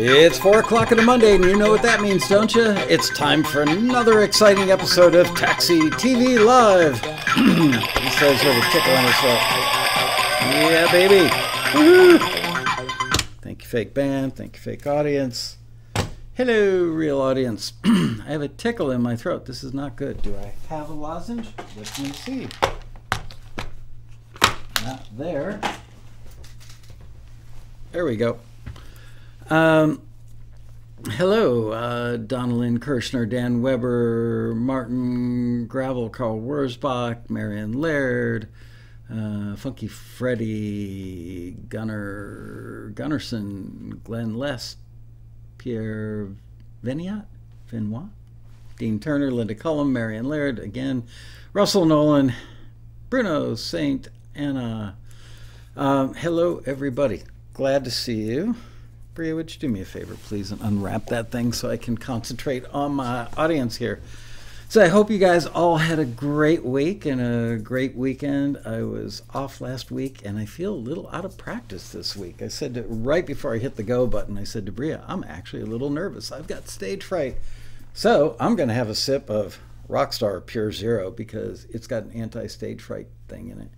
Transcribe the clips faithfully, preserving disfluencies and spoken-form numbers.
It's four o'clock on a Monday, and you know what that means, don't you? It's time for another exciting episode of Taxi T V Live. He says with a tickle on his throat. Yeah, baby. Woo-hoo. Thank you, fake band. Thank you, fake audience. Hello, real audience. I have a tickle in my throat. This is not good. Do I have a lozenge? Let me see. Not there. There we go. Um, hello, uh, Donalyn Kirshner, Dan Weber, Martin Gravel, Carl Wurzbach, Marian Laird, uh, Funky Freddy Gunner Gunnerson, Glenn Lest, Pierre Vigneau, Vigneau, Dean Turner, Linda Cullum, Marian Laird, again, Russell Nolan, Bruno Saint Anna. Um, hello, everybody. Glad to see you. Bria, would you do me a favor, please, and unwrap that thing so I can concentrate on my audience here. So I hope you guys all had a great week and a great weekend. I was off last week, and I feel a little out of practice this week. I said to, right before I hit the go button, I said to Bria, I'm actually a little nervous. I've got stage fright. So I'm going to have a sip of Rockstar Pure Zero because it's got an anti-stage fright thing in it.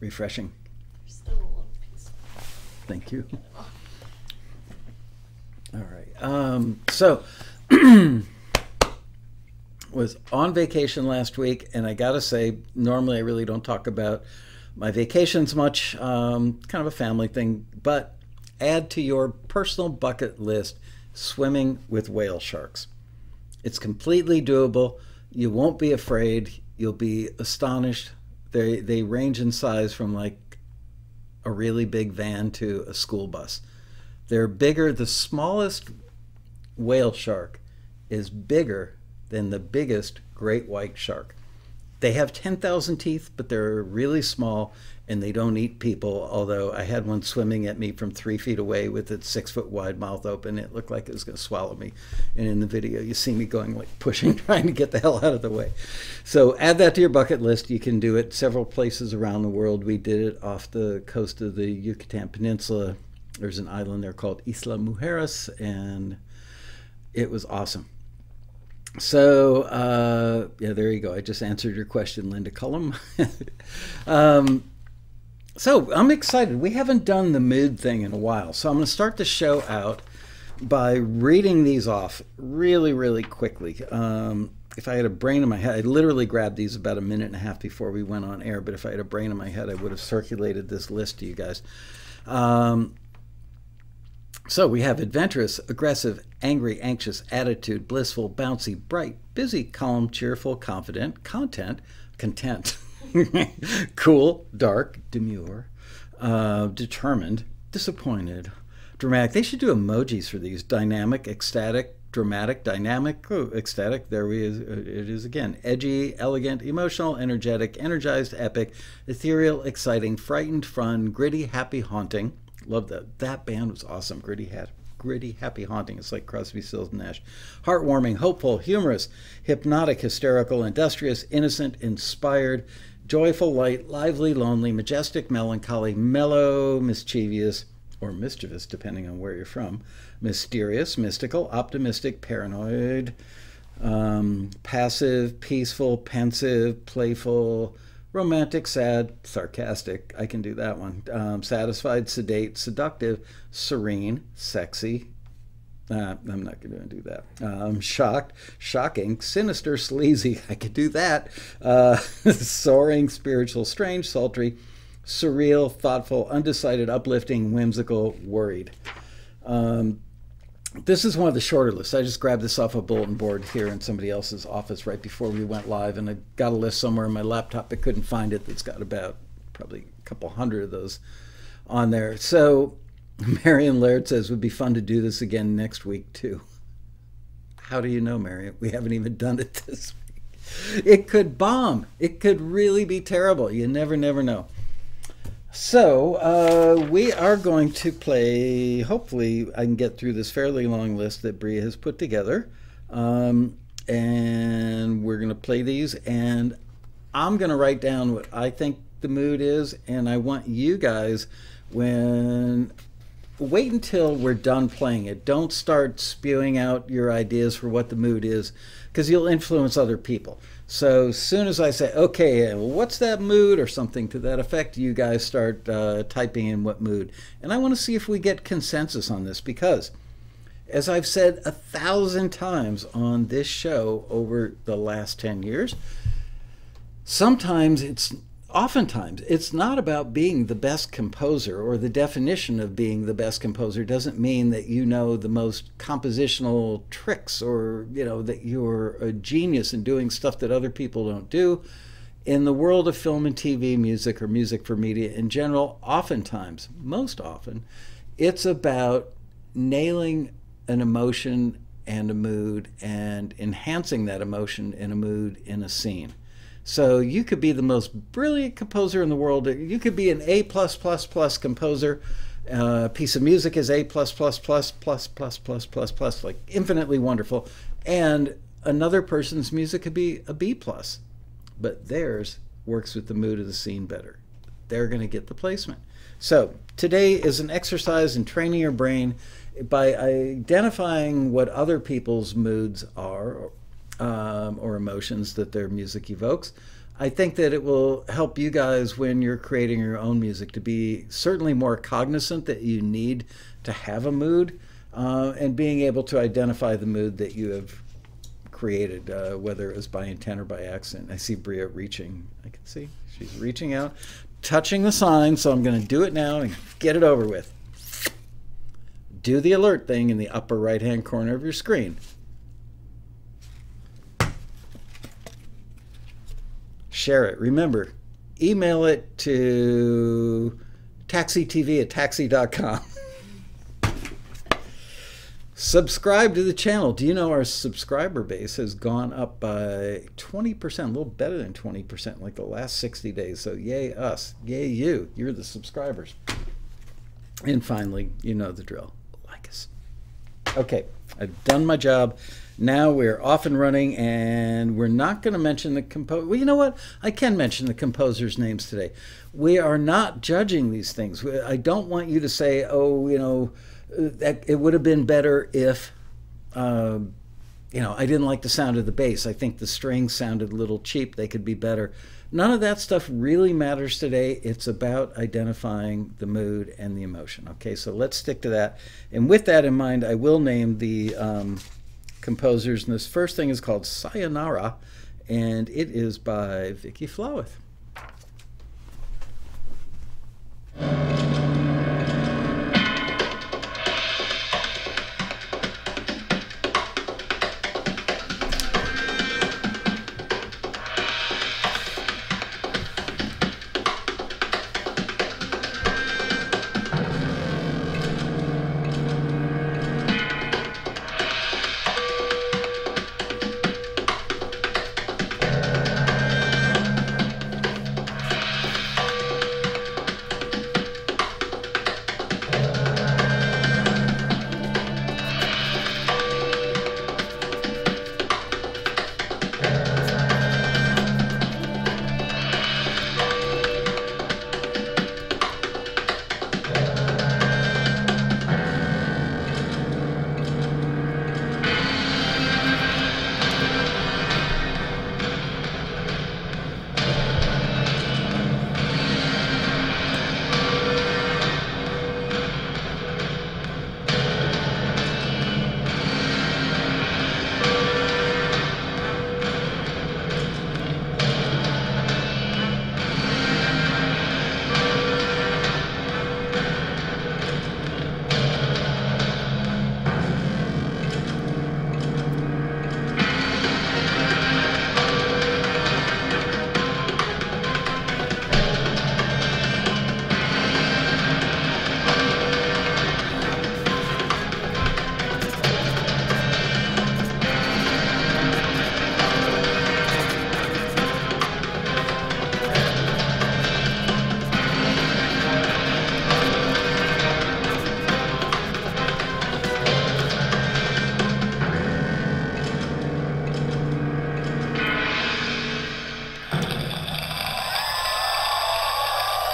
Refreshing. There's still a little piece. Thank you. All right. Um, so, was on vacation last week, and I gotta say, normally I really don't talk about my vacations much. Um, kind of a family thing, but add to your personal bucket list swimming with whale sharks. It's completely doable. You won't be afraid. You'll be astonished. They they range in size from like a really big van to a school bus. They're bigger. The smallest whale shark is bigger than the biggest great white shark. They have ten thousand teeth, but they're really small and they don't eat people, although I had one swimming at me from three feet away with its six foot wide mouth open. It looked like it was gonna swallow me. And in the video, you see me going like pushing, trying to get the hell out of the way. So add that to your bucket list. You can do it several places around the world. We did it off the coast of the Yucatan Peninsula. There's an island there called Isla Mujeres, and it was awesome. So, uh, yeah, there you go. I just answered your question, Linda Cullum. um, So I'm excited. We haven't done the mood thing in a while. So I'm going to start the show out by reading these off really, really quickly. Um, if I had a brain in my head, I literally grabbed these about a minute and a half before we went on air. But if I had a brain in my head, I would have circulated this list to you guys. Um, so we have adventurous, aggressive, angry, anxious, attitude, blissful, bouncy, bright, busy, calm, cheerful, confident, content, content. Cool, dark, demure, uh, determined, disappointed, dramatic. They should do emojis for these. Dynamic, ecstatic, dramatic, dynamic, oh, ecstatic. There we is, it is again. Edgy, elegant, emotional, energetic, energized, epic, ethereal, exciting, frightened, fun, gritty, happy, haunting. Love that. That band was awesome. Gritty, happy. Gritty, happy, haunting. It's like Crosby, Stills, and Nash. Heartwarming, hopeful, humorous, hypnotic, hysterical, industrious, innocent, inspired, joyful, light, lively, lonely, majestic, melancholy, mellow, mischievous, or mischievous, depending on where you're from, mysterious, mystical, optimistic, paranoid, um, passive, peaceful, pensive, playful, romantic, sad, sarcastic, I can do that one, um, satisfied, sedate, seductive, serene, sexy, uh, I'm not going to do that, um, shocked, shocking, sinister, sleazy, I could do that, uh, soaring, spiritual, strange, sultry, surreal, thoughtful, undecided, uplifting, whimsical, worried. Um, This is one of the shorter lists. I just grabbed this off a bulletin board here in somebody else's office right before we went live, and I got a list somewhere in my laptop. I couldn't find it. That's got about probably a couple hundred of those on there. So Marian Laird says it would be fun to do this again next week, too. How do you know, Marian? We haven't even done it this week. It could bomb. It could really be terrible. You never, never know. So uh, we are going to play, hopefully I can get through this fairly long list that Bria has put together. Um, and we're going to play these, and I'm going to write down what I think the mood is, and I want you guys, when wait until we're done playing it. Don't start spewing out your ideas for what the mood is, because you'll influence other people. So as soon as I say, okay, what's that mood, or something to that effect, you guys start uh, typing in what mood. And I want to see if we get consensus on this, because as I've said a thousand times on this show over the last ten years, sometimes it's Oftentimes, it's not about being the best composer, or the definition of being the best composer doesn't mean that you know the most compositional tricks, or, you know, that you're a genius in doing stuff that other people don't do. In the world of film and T V music, or music for media in general, oftentimes, most often, it's about nailing an emotion and a mood and enhancing that emotion and a mood in a scene. So you could be the most brilliant composer in the world. You could be an A++ composer. Uh, piece of music is A++++++++++++, like infinitely wonderful. And another person's music could be a B+, but theirs works with the mood of the scene better. They're going to get the placement. So today is an exercise in training your brain by identifying what other people's moods are, Um, or emotions that their music evokes. I think that it will help you guys when you're creating your own music to be certainly more cognizant that you need to have a mood, uh, and being able to identify the mood that you have created, uh, whether it was by intent or by accident. I see Bria reaching. I can see she's reaching out, touching the sign, so I'm going to do it now and get it over with. Do the alert thing in the upper right-hand corner of your screen. Share it. Remember, email it to taxi t v at taxi dot com. Subscribe to the channel. Do you know our subscriber base has gone up by twenty percent, a little better than twenty percent, like the last sixty days. So yay us, yay you. You're the subscribers. And finally, you know the drill. Like us. Okay, I've done my job. Now we're off and running, and we're not going to mention the composer. Well, you know what? I can mention the composers' names today. We are not judging these things. I don't want you to say, oh, you know, that it would have been better if, uh, you know, I didn't like the sound of the bass. I think the strings sounded a little cheap. They could be better. None of that stuff really matters today. It's about identifying the mood and the emotion. Okay, so let's stick to that. And with that in mind, I will name the Um, composers, and this first thing is called Sayonara, and it is by Vicki Flaweth.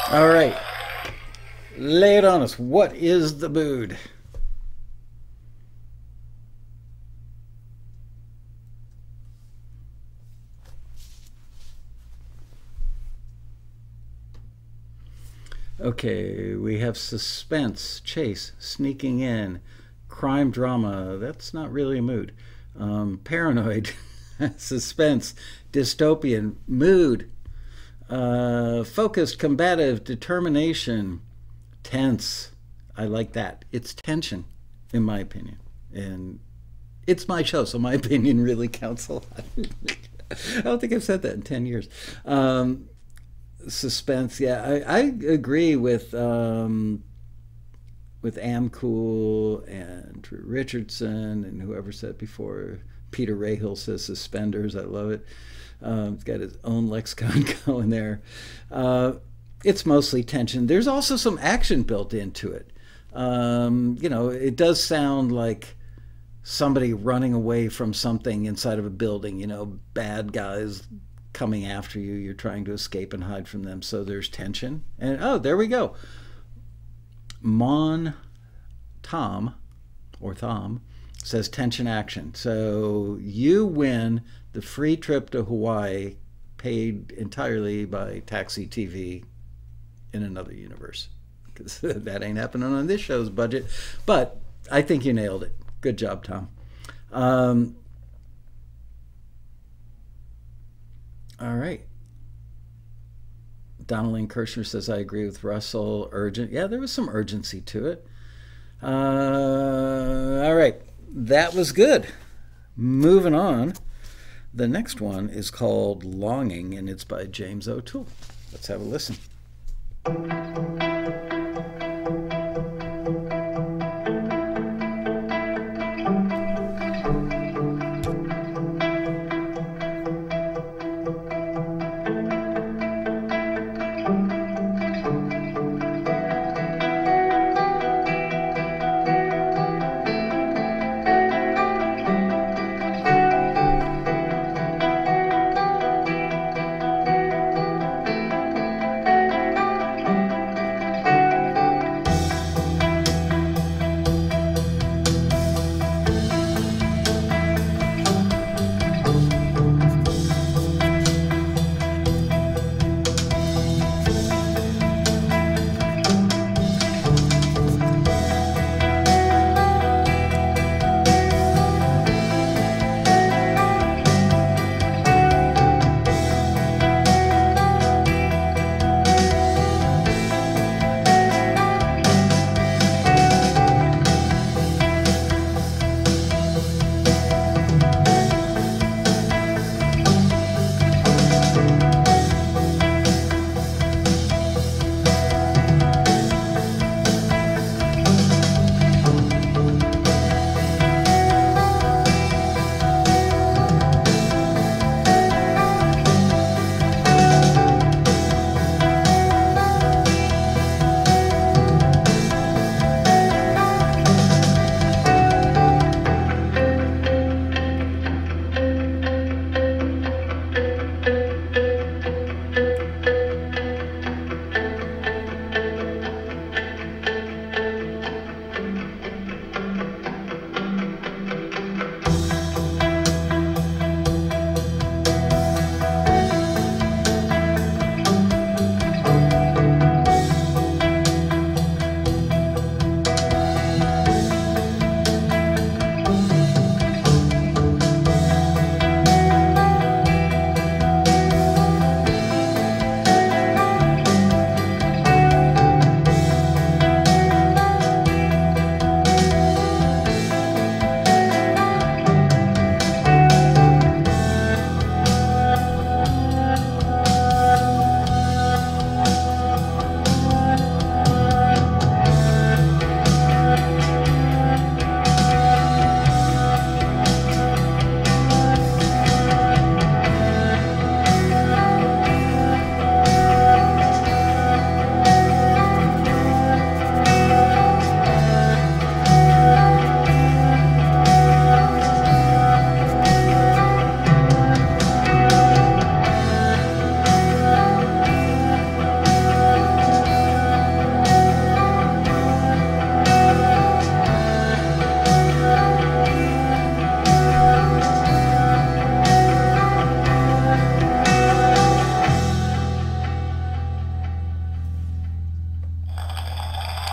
All right. Lay it on us. What is the mood? Okay, we have suspense, chase, sneaking in, crime drama. That's not really a mood. Um, paranoid, suspense, dystopian, mood, uh, focused, combative, determination, tense. I like that. It's tension, in my opinion. And it's my show, so my opinion really counts a lot. I don't think I've said that in ten years. Um, Suspense, yeah, I, I agree with um, with Amcool and Drew Richardson and whoever said before. Peter Rahill says suspenders. I love it. Um, it's got his own lexicon going there. Uh, it's mostly tension. There's also some action built into it. Um, you know, it does sound like somebody running away from something inside of a building. You know, bad guys coming after you, you're trying to escape and hide from them, so there's tension. And oh, there we go. Mon Tom, or Thom, says tension action. So you win the free trip to Hawaii, paid entirely by Taxi T V in another universe, because that ain't happening on this show's budget. But I think you nailed it. Good job, Tom. Um, All right. Donalyn Kirshner says, I agree with Russell. Urgent. Yeah, there was some urgency to it. Uh, all right. That was good. Moving on. The next one is called Longing, and it's by James O'Toole. Let's have a listen.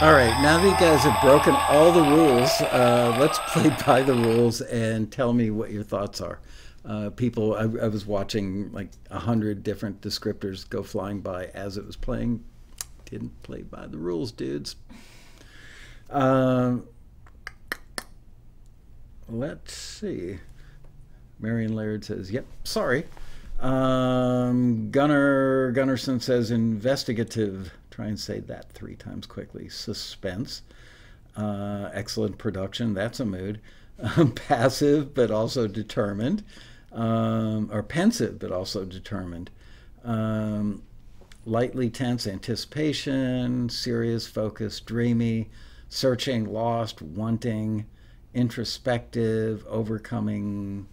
All right, now that you guys have broken all the rules, uh, let's play by the rules and tell me what your thoughts are. Uh, people, I, I was watching like a hundred different descriptors go flying by as it was playing. Didn't play by the rules, dudes. Uh, let's see. Marian Laird says, yep, sorry. Um, Gunner Gunnerson says investigative. Try and say that three times quickly. Suspense. Uh, excellent production. That's a mood. Um, passive, but also determined. Um, or pensive, but also determined. Um, lightly tense. Anticipation. Serious. Focus. Dreamy. Searching. Lost. Wanting. Introspective. Overcoming.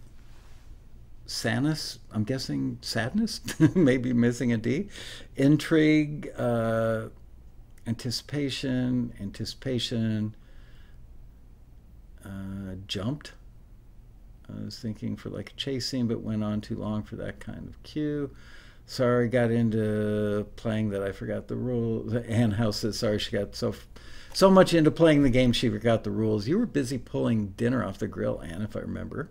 Sadness, I'm guessing sadness, maybe missing a D. Intrigue, uh, anticipation, anticipation, uh, jumped. I was thinking for like a chase scene, but went on too long for that kind of cue. Sorry, got into playing that I forgot the rules. Anne House says, sorry, she got so so much into playing the game she forgot the rules. You were busy pulling dinner off the grill, Anne, if I remember.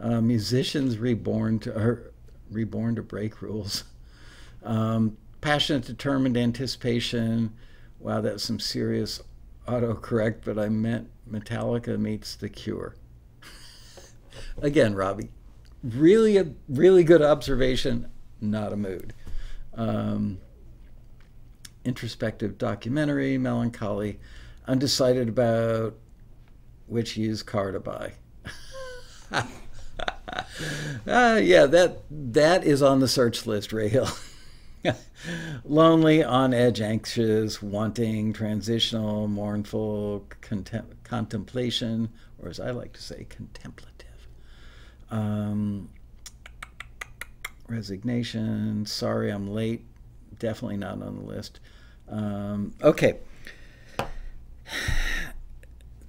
Uh, musicians reborn to or reborn to break rules. Um, passionate, determined, anticipation. Wow, that's some serious autocorrect, but I meant Metallica meets The Cure. Again, Robbie, really a really good observation, not a mood. Um, introspective documentary, melancholy, undecided about which used car to buy. Uh, yeah, that that is on the search list, Ray Hill. Lonely, on edge, anxious, wanting, transitional, mournful, contem contemplation, or as I like to say, contemplative. Um, resignation, sorry I'm late, definitely not on the list. Um, okay,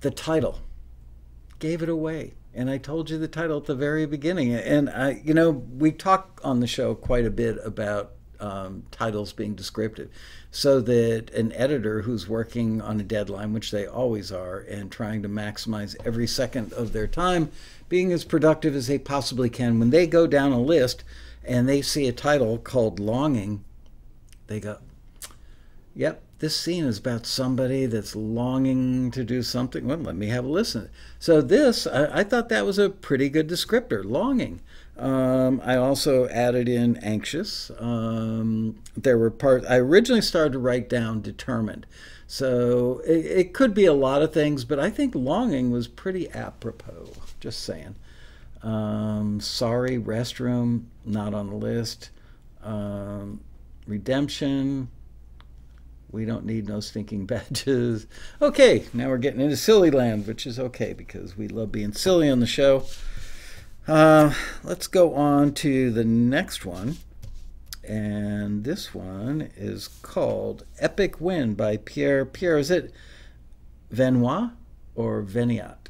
the title gave it away. And I told you the title at the very beginning. And, I, you know, we talk on the show quite a bit about um, titles being descriptive so that an editor who's working on a deadline, which they always are, and trying to maximize every second of their time, being as productive as they possibly can, when they go down a list and they see a title called Longing, they go, yep. This scene is about somebody that's longing to do something. Well, let me have a listen. So this, I, I thought that was a pretty good descriptor, longing. Um, I also added in anxious. Um, there were parts, I originally started to write down determined. So it, it could be a lot of things, but I think longing was pretty apropos, just saying. Um, sorry, restroom, not on the list. Um, redemption. We don't need no stinking badges. Okay, now we're getting into silly land, which is okay because we love being silly on the show. Uh, let's go on to the next one. And this one is called Epic Win by Pierre. Pierre, is it Vigneau or Vigneaut?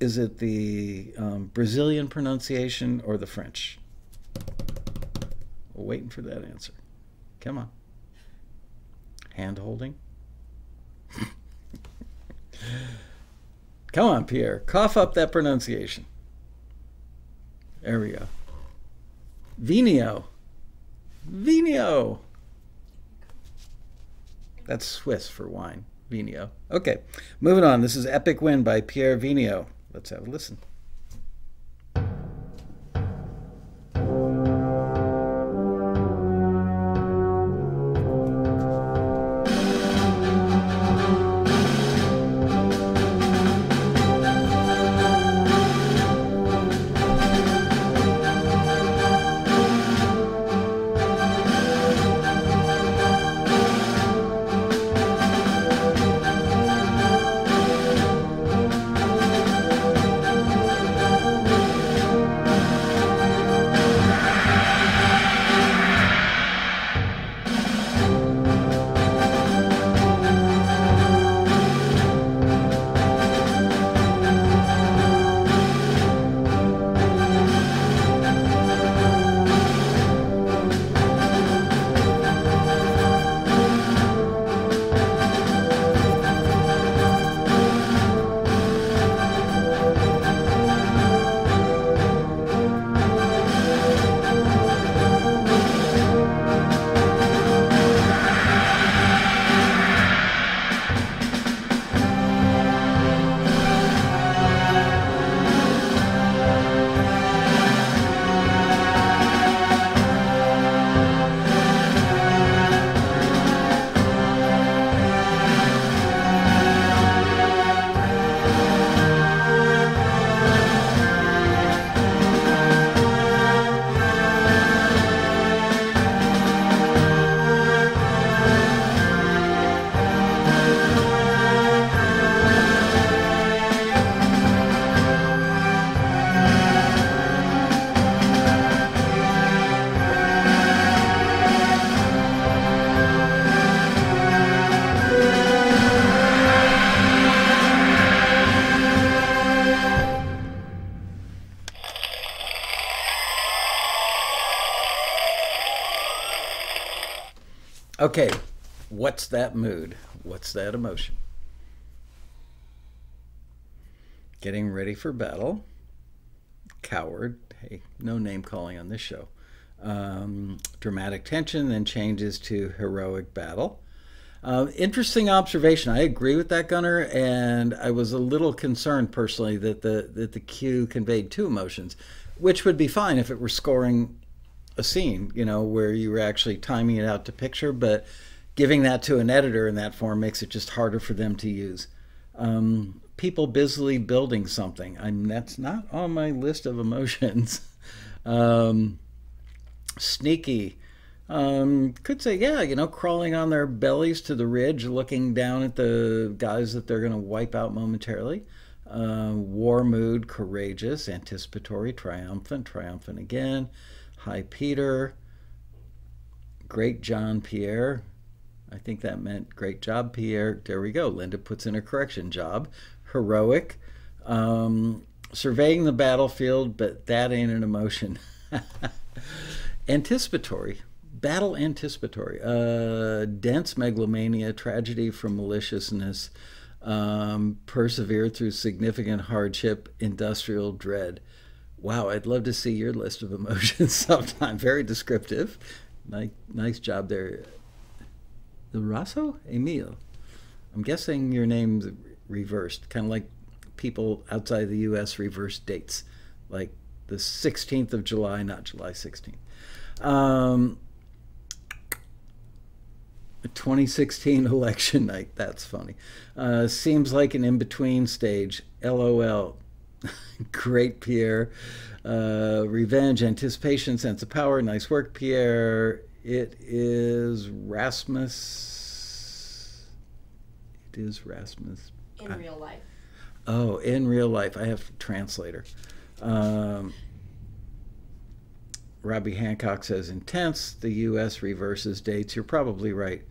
Is it the um, Brazilian pronunciation or the French? We're waiting for that answer. Come on. Hand-holding? Come on, Pierre. Cough up that pronunciation. There we go. Vigneau. Vigneau. That's Swiss for wine. Vigneau. Okay, moving on. This is Epic Win by Pierre Vigneau. Let's have a listen. Okay, what's that mood? What's that emotion? Getting ready for battle. Coward. Hey, no name calling on this show. Um, dramatic tension, then changes to heroic battle. Uh, interesting observation. I agree with that, Gunner, and I was a little concerned personally that the that the cue conveyed two emotions, which would be fine if it were scoring a scene, you know, where you were actually timing it out to picture, but giving that to an editor in that form makes it just harder for them to use. Um, people busily building something. I'm that's not on my list of emotions. um, sneaky. Um, could say, yeah, you know, crawling on their bellies to the ridge, looking down at the guys that they're going to wipe out momentarily. Uh, war mood, courageous, anticipatory, triumphant, triumphant again. Hi, Peter. Great John, Pierre. I think that meant great job, Pierre. There we go. Linda puts in a correction job. Heroic. Um, surveying the battlefield, but that ain't an emotion. Anticipatory. Battle anticipatory. Uh, dense megalomania, tragedy from maliciousness, um, persevered through significant hardship, industrial dread. Wow, I'd love to see your list of emotions sometime. Very descriptive. Nice, nice job there. The Rosso? Emil. I'm guessing your name's reversed, kind of like people outside the U S reverse dates, like the sixteenth of July, not July sixteenth. Um, twenty sixteen election night. That's funny. Uh, seems like an in-between stage. L O L. Great, Pierre. Uh, revenge, anticipation, sense of power. Nice work, Pierre. It is Rasmus. It is Rasmus. In I, real life. Oh, in real life. I have a translator. Um, Robbie Hancock says intense. The U S reverses dates. You're probably right.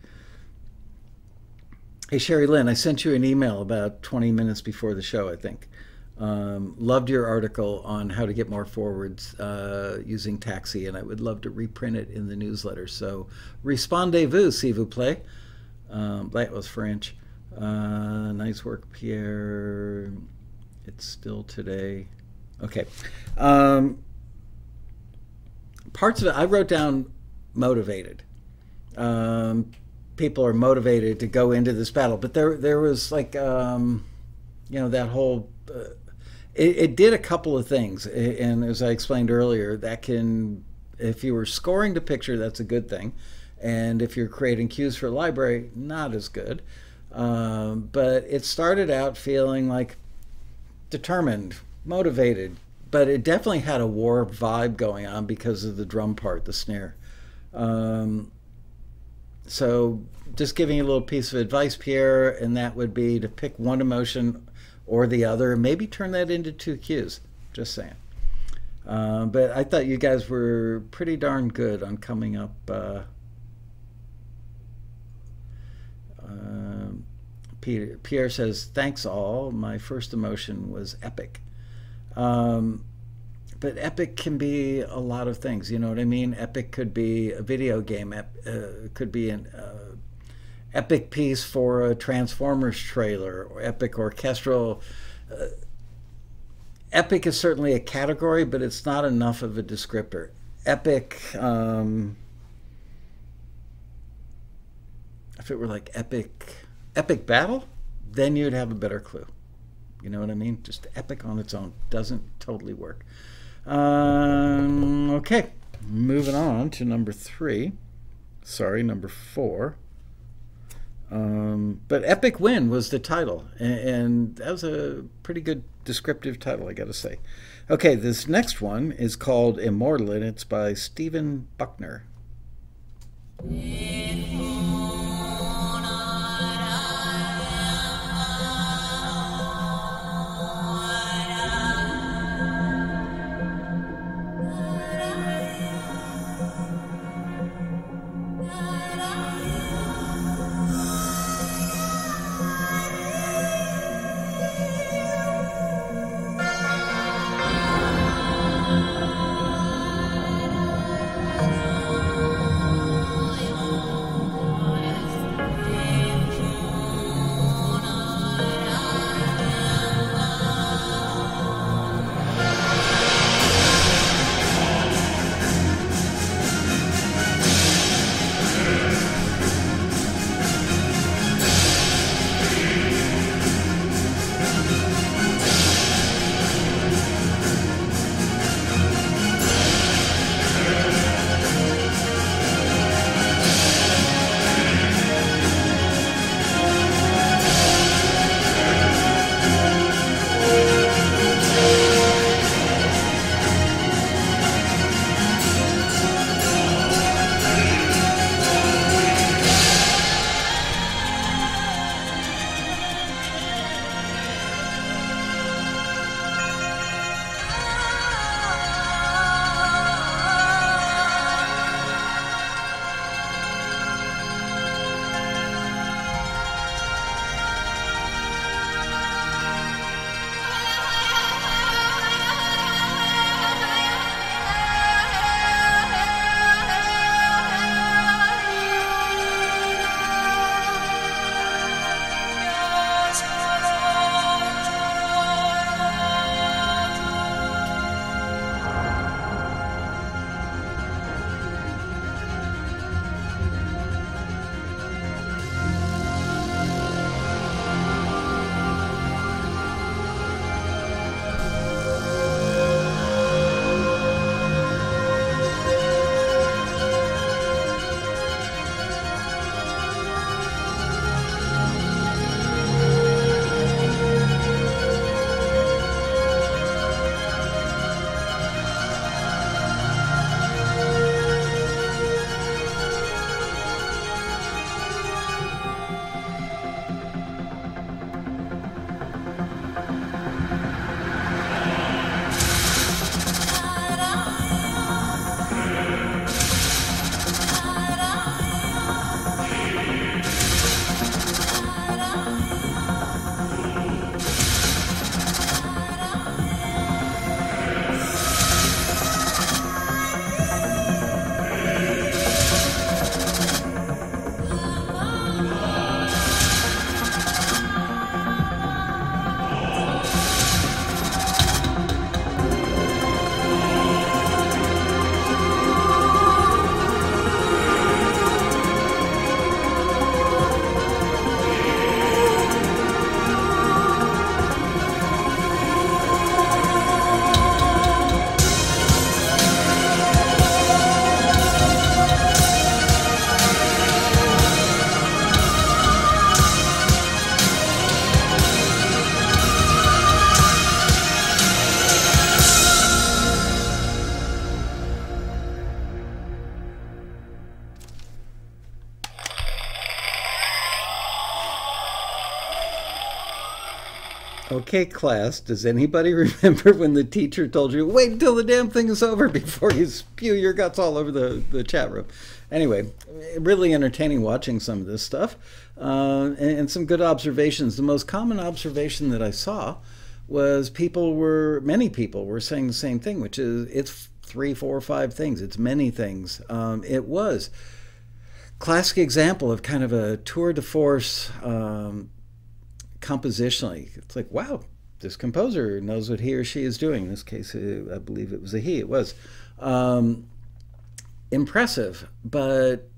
Hey, Sherry Lynn, I sent you an email about twenty minutes before the show, I think. Um, loved your article on how to get more forwards uh, using Taxi, and I would love to reprint it in the newsletter. So, respondez-vous, s'il vous plaît. Um, that was French. Uh, nice work, Pierre. It's still today. Okay. Um, parts of it, I wrote down motivated. Um, people are motivated to go into this battle, but there, there was like, um, you know, that whole... Uh, it, it did a couple of things, and as I explained earlier, that can, if you were scoring to picture, that's a good thing, and if you're creating cues for a library, not as good. Um, but it started out feeling like determined, motivated, but it definitely had a war vibe going on because of the drum part, the snare. Um, so just giving you a little piece of advice, Pierre, and that would be to pick one emotion or the other, maybe turn that into two cues, just saying. Uh, but I thought you guys were pretty darn good on coming up uh, uh, Peter, Pierre says, thanks all, my first emotion was epic. Um, but epic can be a lot of things, you know what I mean? Epic could be a video game, ep uh, could be an uh, epic piece for a Transformers trailer, or epic orchestral. Uh, epic is certainly a category, but it's not enough of a descriptor. Epic, um, if it were like epic, epic battle, then you'd have a better clue. You know what I mean? Just epic on its own doesn't totally work. Um, okay, moving on to number three. Sorry, number four. Um, but Epic Win was the title, and, and that was a pretty good descriptive title, I gotta say. Okay, this next one is called Immortal, and it's by Stephen Buckner. Okay, class, does anybody remember when the teacher told you, wait until the damn thing is over before you spew your guts all over the, the chat room? Anyway, really entertaining watching some of this stuff, uh, and, and some good observations. The most common observation that I saw was people were, many people were saying the same thing, which is it's three, four, five things. It's many things. Um, it was classic example of kind of a tour de force, um, compositionally. It's like, wow, this composer knows what he or she is doing. In this case, I believe it was a he. It was um, impressive, but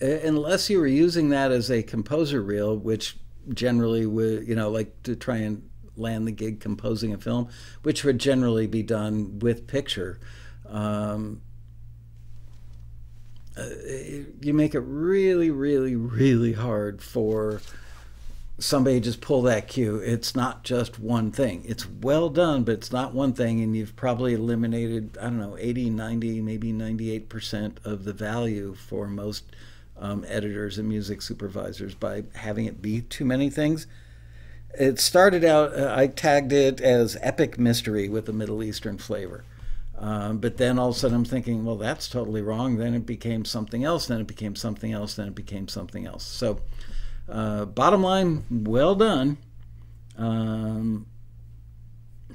unless you were using that as a composer reel, which generally would, you know, like to try and land the gig composing a film, which would generally be done with picture, um, you make it really, really, really hard for somebody just pull that cue. It's not just one thing. It's well done, but it's not one thing, and you've probably eliminated, I don't know, eighty, ninety, maybe ninety-eight percent of the value for most um, editors and music supervisors by having it be too many things. It started out, uh, I tagged it as epic mystery with a Middle Eastern flavor. Um, but then all of a sudden I'm thinking, well, that's totally wrong. Then it became something else, then it became something else, then it became something else. So Uh, bottom line, well done. Um,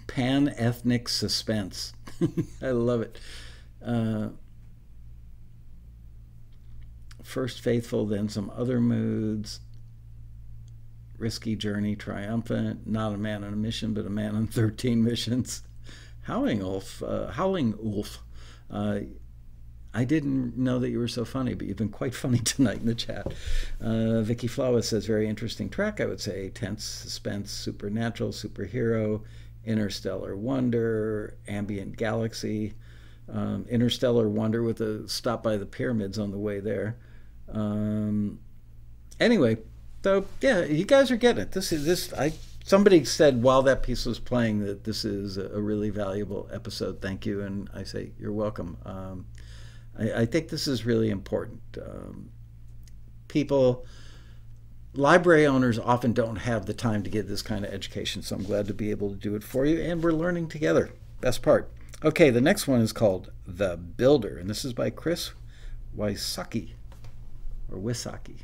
pan-ethnic suspense. I love it. Uh, first faithful, then some other moods. Risky journey, triumphant. Not a man on a mission, but a man on thirteen missions. Howling Wolf. Uh, Howling Wolf. Uh, I didn't know that you were so funny, but you've been quite funny tonight in the chat. Uh, Vicki Flaweth says, very interesting track, I would say. Tense, suspense, supernatural, superhero, interstellar wonder, ambient galaxy, um, interstellar wonder with a stop by the pyramids on the way there. Um, anyway, so yeah, you guys are getting it. This is this. I somebody said while that piece was playing that this is a really valuable episode. Thank you, and I say you're welcome. Um, I think this is really important. Um, people, library owners often don't have the time to get this kind of education, so I'm glad to be able to do it for you, and we're learning together. Best part. Okay, the next one is called The Builder, and this is by Chris Wysocki, or Wysocki.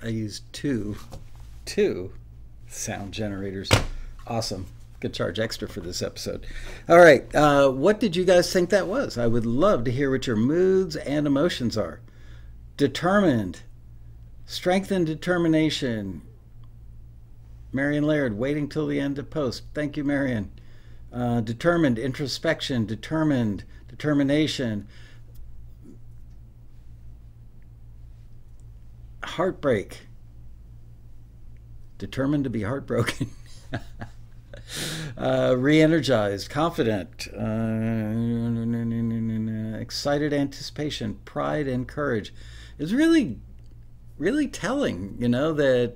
but I used two, two sound generators. Awesome. Could charge extra for this episode. All right. Uh, what did you guys think that was? I would love to hear what your moods and emotions are. Determined. Strength and determination. Marian Laird, waiting till the end to post. Thank you, Marian. Uh, determined, introspection, determined, determination. Heartbreak. Determined to be heartbroken. uh, re-energized, confident, uh, excited anticipation, pride and courage. It's really, really telling, you know, that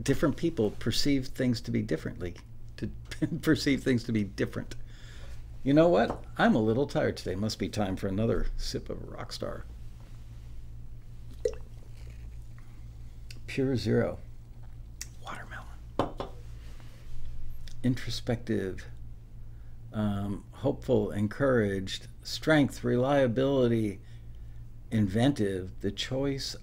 different people perceive things to be differently, to perceive things to be different. You know what? I'm a little tired today. Must be time for another sip of Rockstar. Pure Zero. Watermelon. Introspective. Um, hopeful, encouraged. Strength, reliability, inventive. The choice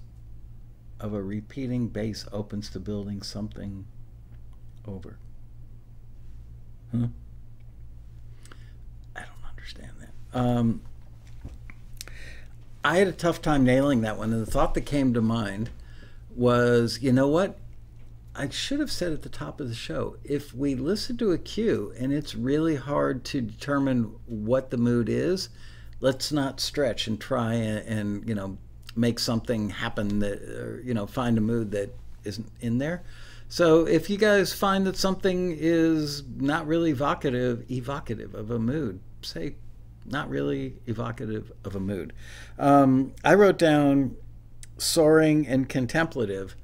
of a repeating bass opens to building something over. Huh? I don't understand that. Um, I had a tough time nailing that one, and the thought that came to mind was, you know what? I should have said at the top of the show, if we listen to a cue and it's really hard to determine what the mood is, let's not stretch and try and, and you know, make something happen that, or, you know, find a mood that isn't in there. So if you guys find that something is not really evocative, evocative of a mood, say not really evocative of a mood. Um, I wrote down soaring and contemplative,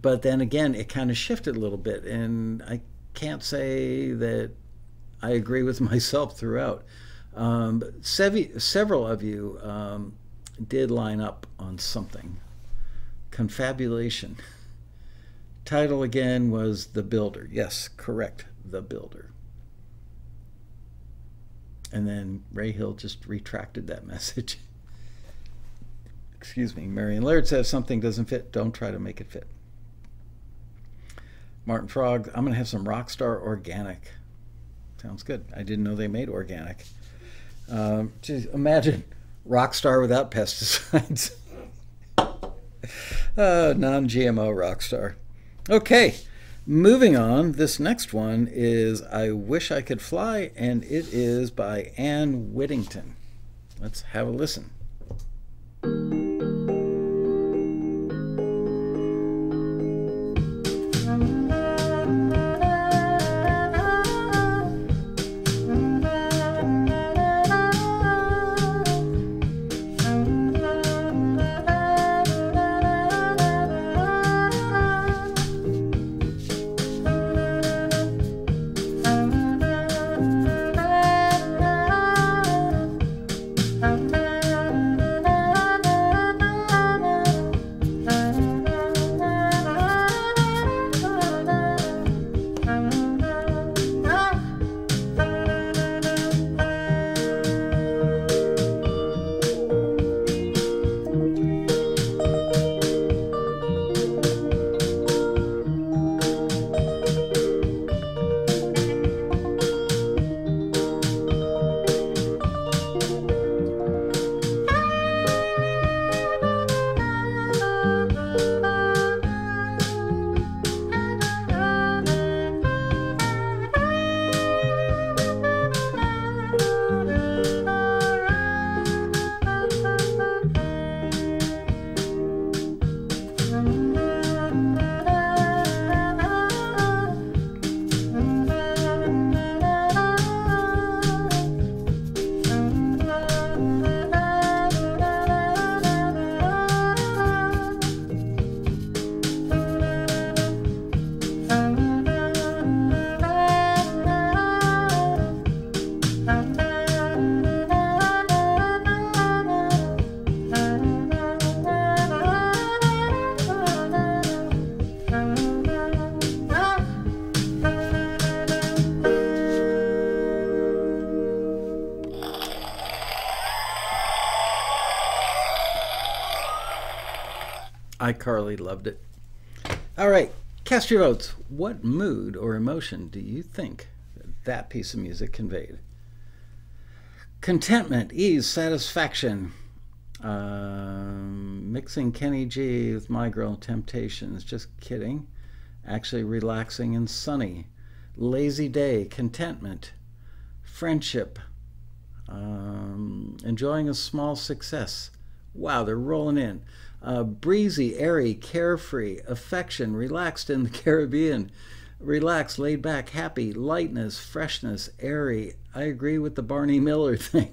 but then again, it kind of shifted a little bit. And I can't say that I agree with myself throughout. Um, but sev- several of you um, did line up on something. Confabulation. Title again was The Builder. Yes, correct, The Builder. And then Ray Hill just retracted that message. Excuse me. Marian Laird says, something doesn't fit, don't try to make it fit. Martin Frog, I'm gonna have some Rockstar Organic. Sounds good. I didn't know they made organic. Um, geez, imagine Rockstar without pesticides. Uh, non-G M O Rockstar. Okay, moving on. This next one is I Wish I Could Fly, and it is by Anne Whittington. Let's have a listen. Thank you. iCarly loved it. All right, cast your votes. What mood or emotion do you think that, that piece of music conveyed? Contentment, ease, satisfaction. Um, mixing Kenny G with My Girl, Temptations. Just kidding. Actually relaxing and sunny. Lazy day, contentment, friendship, um, enjoying a small success. Wow, they're rolling in. Uh, breezy, airy, carefree, affection, relaxed in the Caribbean, relaxed, laid back, happy, lightness, freshness, airy. I agree with the Barney Miller thing.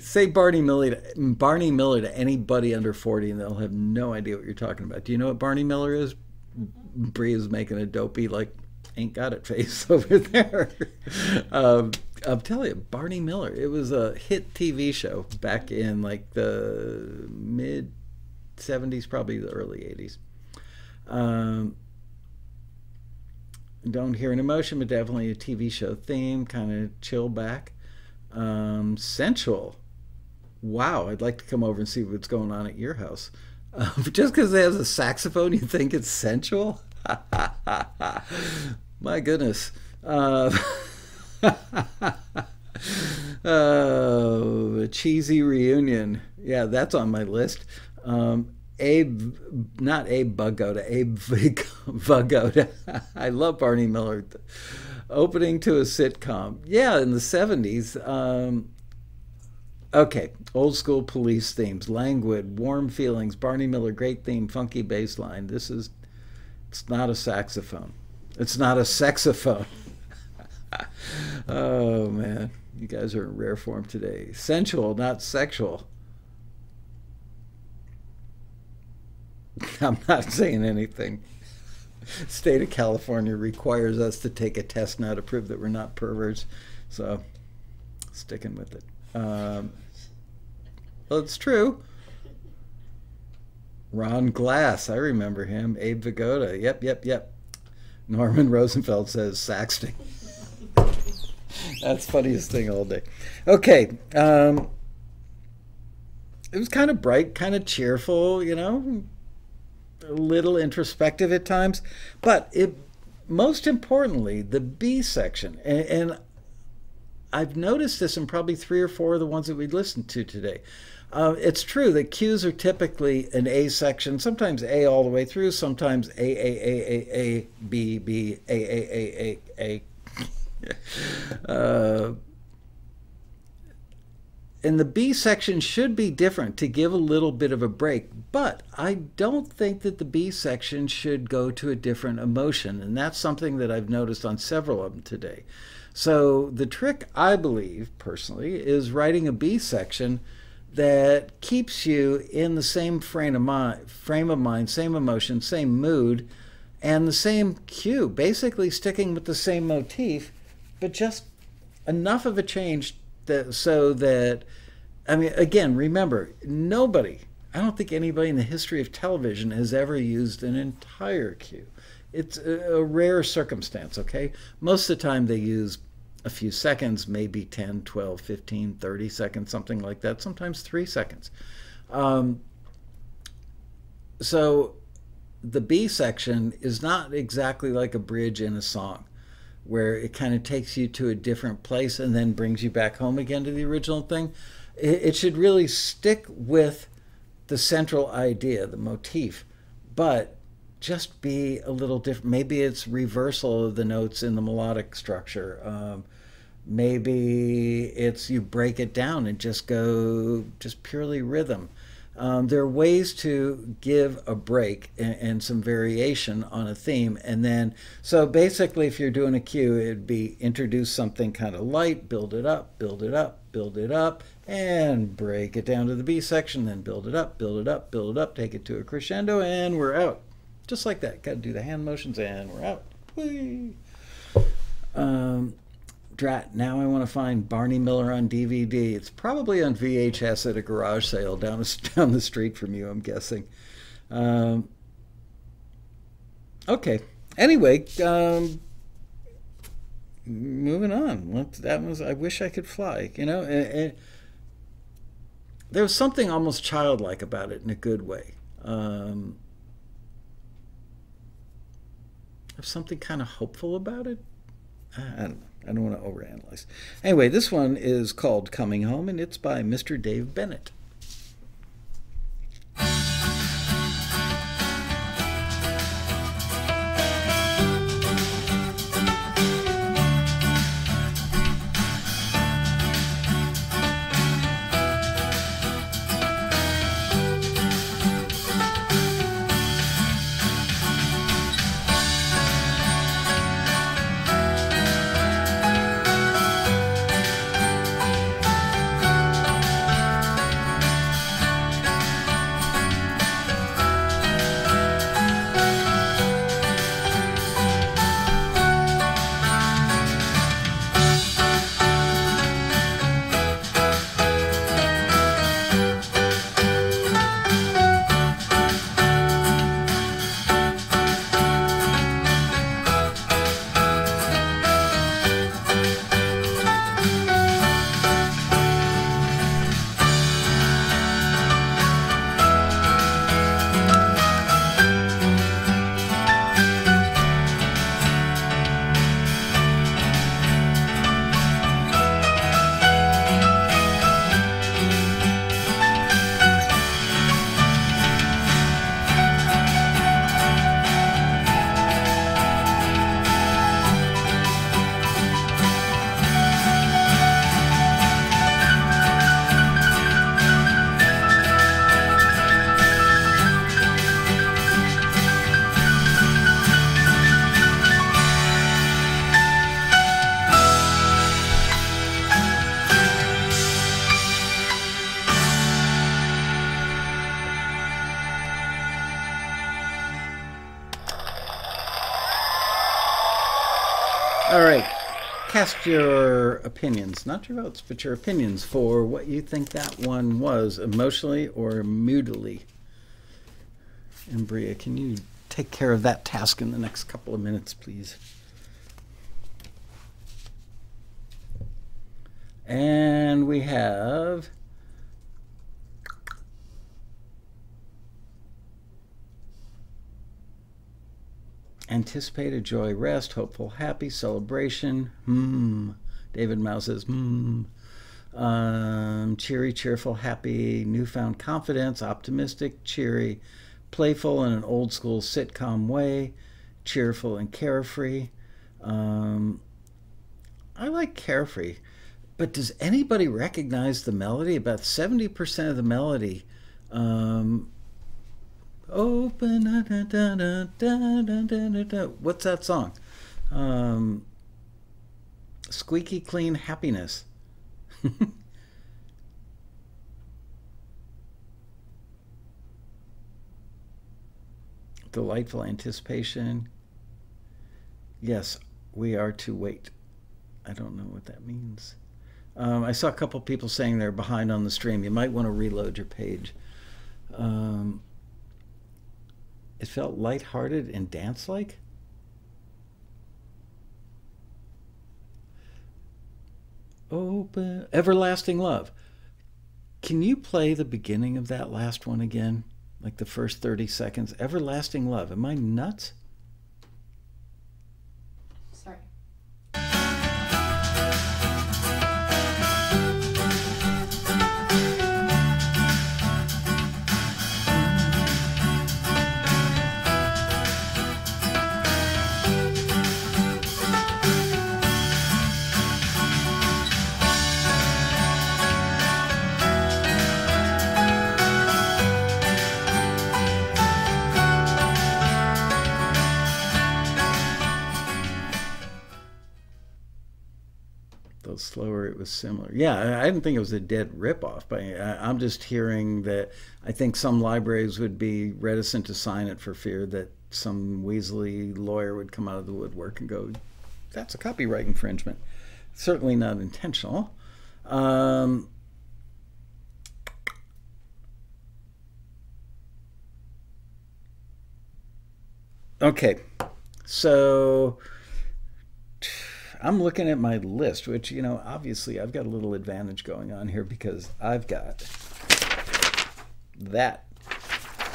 Say Barney Miller, Barney Miller to anybody under forty and they'll have no idea what you're talking about. Do you know what Barney Miller is? Bree is making a dopey, like, ain't got it face over there. um, I'll tell you, Barney Miller, it was a hit T V show back in like the mid seventies, probably the early eighties. Um, don't hear an emotion, but definitely a T V show theme, kind of chill back. Um, sensual. Wow, I'd like to come over and see what's going on at your house. Uh, just because it has a saxophone, you think it's sensual? My goodness. Uh, uh, a cheesy reunion. Yeah, that's on my list. Um, Abe, not Abe Vigoda, Abe Vigoda. I love Barney Miller. Opening to a sitcom. Yeah, in the seventies. Um, okay, old school police themes, languid, warm feelings, Barney Miller, great theme, funky bass line. This is, it's not a saxophone. It's not a saxophone. Oh, man. You guys are in rare form today. Sensual, not sexual. I'm not saying anything. State of California requires us to take a test now to prove that we're not perverts, so sticking with it. Um, well, it's true. Ron Glass, I remember him. Abe Vigoda, yep, yep, yep. Norman Rosenfeld says saxting. That's funniest thing all day. Okay, um, it was kind of bright, kind of cheerful, you know. A little introspective at times, but it, most importantly, the B section, and, and I've noticed this in probably three or four of the ones that we listened to today. Uh, it's true that Q's are typically an A section, sometimes A all the way through, sometimes A, A, A, A, A, B, B, A, A, A, A, A. uh, And the B section should be different to give a little bit of a break, but I don't think that the B section should go to a different emotion, and that's something that I've noticed on several of them today. So the trick, I believe, personally, is writing a B section that keeps you in the same frame of mind, frame of mind, same emotion, same mood, and the same cue, basically sticking with the same motif, but just enough of a change that, so that, I mean, again, remember, nobody, I don't think anybody in the history of television has ever used an entire cue. It's a, a rare circumstance, okay? Most of the time they use a few seconds, maybe ten, twelve, fifteen, thirty seconds, something like that, sometimes three seconds. Um, so the B section is not exactly like a bridge in a song, where it kind of takes you to a different place and then brings you back home again to the original thing. It, it should really stick with the central idea, the motif, but just be a little different. Maybe it's reversal of the notes in the melodic structure. Um, maybe it's you break it down and just go just purely rhythm. Um, there are ways to give a break and, and some variation on a theme. And then, so basically, if you're doing a cue, it'd be introduce something kind of light, build it up, build it up, build it up, and break it down to the B section, then build it up, build it up, build it up, take it to a crescendo, and we're out. Just like that. Got to do the hand motions, and we're out. Whee! Um, Drat, now I want to find Barney Miller on D V D. It's probably on V H S at a garage sale down, down the street from you, I'm guessing. Um, okay. Anyway, um, moving on. What, that was, I Wish I Could Fly. You know, it, it, there was something almost childlike about it in a good way. um, have something kind of hopeful about it. I don't know. I don't want to overanalyze. Anyway, this one is called Coming Home, and it's by Mister Dave Bennett. Your opinions, not your votes, but your opinions for what you think that one was, emotionally or moodily. And Bria, can you take care of that task in the next couple of minutes, please? And we have anticipated joy, rest, hopeful, happy, celebration. Hmm. David Mao says, hmm. Um, cheery, cheerful, happy, newfound confidence, optimistic, cheery, playful in an old school sitcom way, cheerful and carefree. Um, I like carefree, but does anybody recognize the melody? About seventy percent of the melody. Um, Open da, da, da, da, da, da, da, da. What's that song? Um, Squeaky Clean Happiness. Delightful anticipation. Yes, we are to wait. I don't know what that means. Um, I saw a couple people saying they're behind on the stream. You might want to reload your page. Um, It felt lighthearted and dance-like. Open, everlasting love. Can you play the beginning of that last one again? Like the first thirty seconds? Everlasting love. Am I nuts? Sorry. Slower, it was similar. Yeah, I didn't think it was a dead ripoff, but I'm just hearing that I think some libraries would be reticent to sign it for fear that some weaselly lawyer would come out of the woodwork and go, that's a copyright infringement. Certainly not intentional. Um, okay, so I'm looking at my list, which, you know, obviously I've got a little advantage going on here because I've got that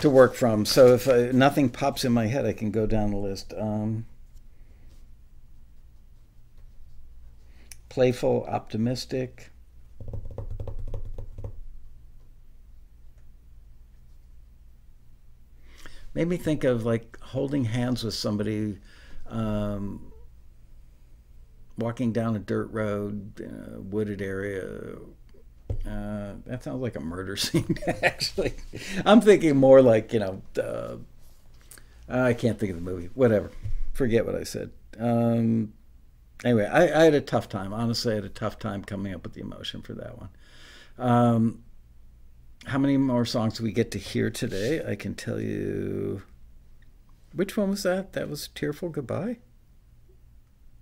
to work from. So if I, nothing pops in my head, I can go down the list. Um, playful, optimistic. Made me think of like holding hands with somebody, um, walking down a dirt road, uh, wooded area. Uh, that sounds like a murder scene, actually. I'm thinking more like, you know, uh, I can't think of the movie. Whatever. Forget what I said. Um, anyway, I, I had a tough time. Honestly, I had a tough time coming up with the emotion for that one. Um, how many more songs do we get to hear today? I can tell you. Which one was that? That was Tearful Goodbye?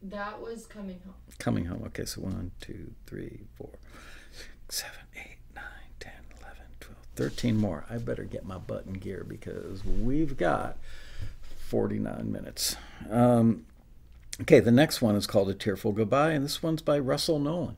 That was Coming Home. Coming Home. Okay, so one, two, three, four. seven, eight, nine, ten, eleven, twelve, thirteen more. I better get my butt in gear because we've got forty-nine minutes. Um, okay, the next one is called A Tearful Goodbye, and this one's by Russell Nolan.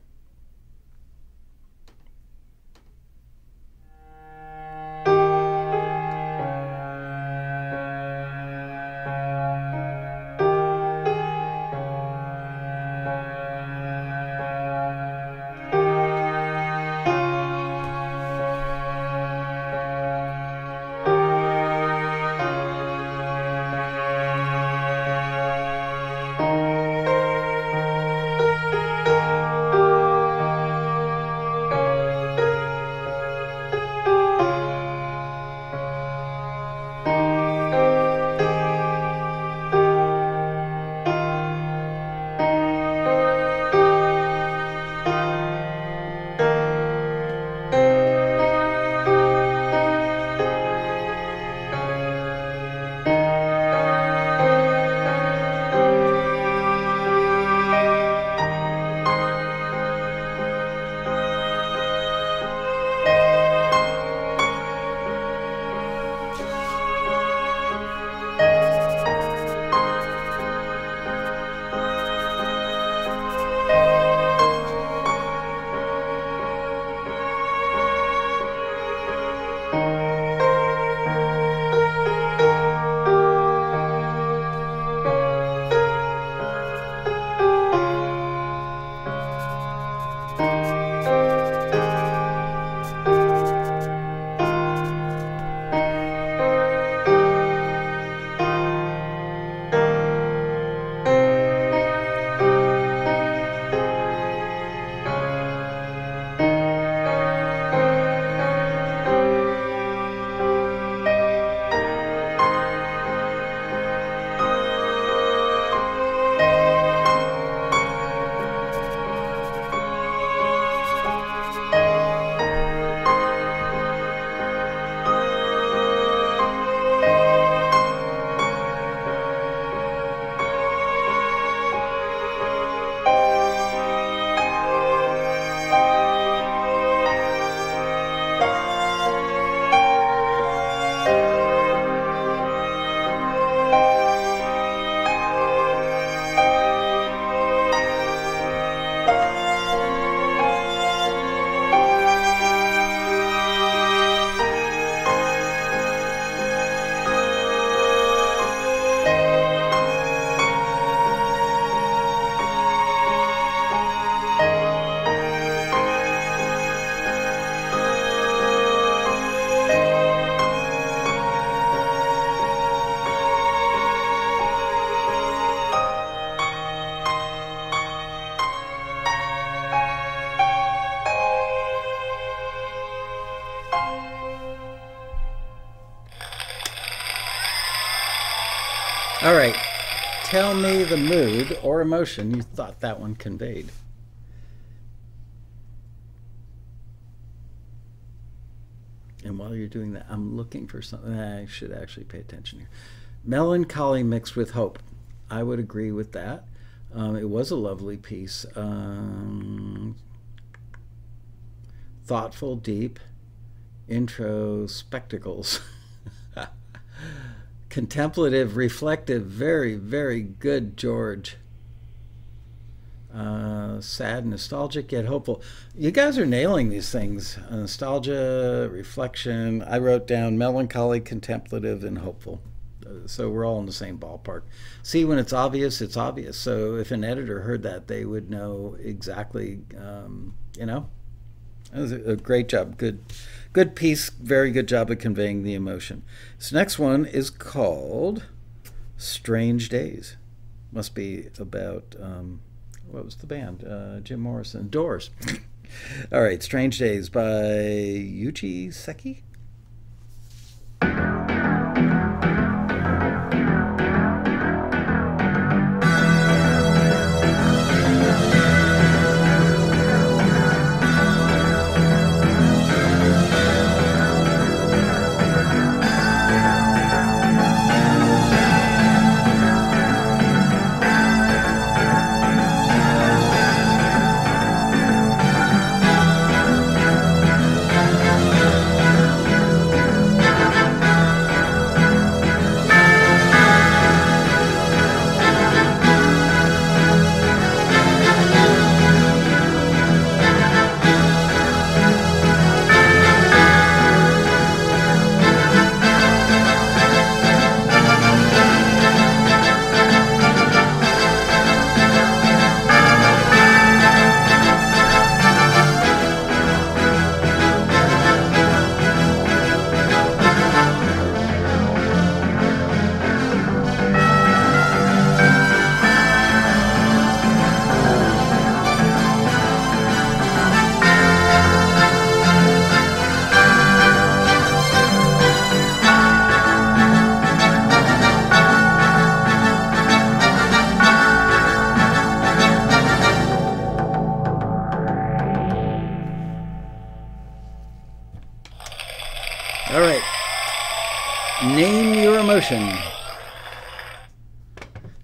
All right, tell me the mood or emotion you thought that one conveyed. And while you're doing that, I'm looking for something. I should actually pay attention here. Melancholy mixed with hope. I would agree with that. Um, it was a lovely piece. Um, thoughtful, deep, intro, spectacles. Contemplative, reflective, very, very good, George. uh, sad, nostalgic, yet hopeful. You guys are nailing these things. Uh, nostalgia, reflection. I wrote down melancholy, contemplative, and hopeful. Uh, so we're all in the same ballpark. See, when it's obvious, it's obvious. So if an editor heard that, they would know exactly, um, you know. That was a great job. Good, good piece. Very good job at conveying the emotion. This next one is called Strange Days. Must be about, um, what was the band? Uh, Jim Morrison. Doors. All right, Strange Days by Yuji Seki.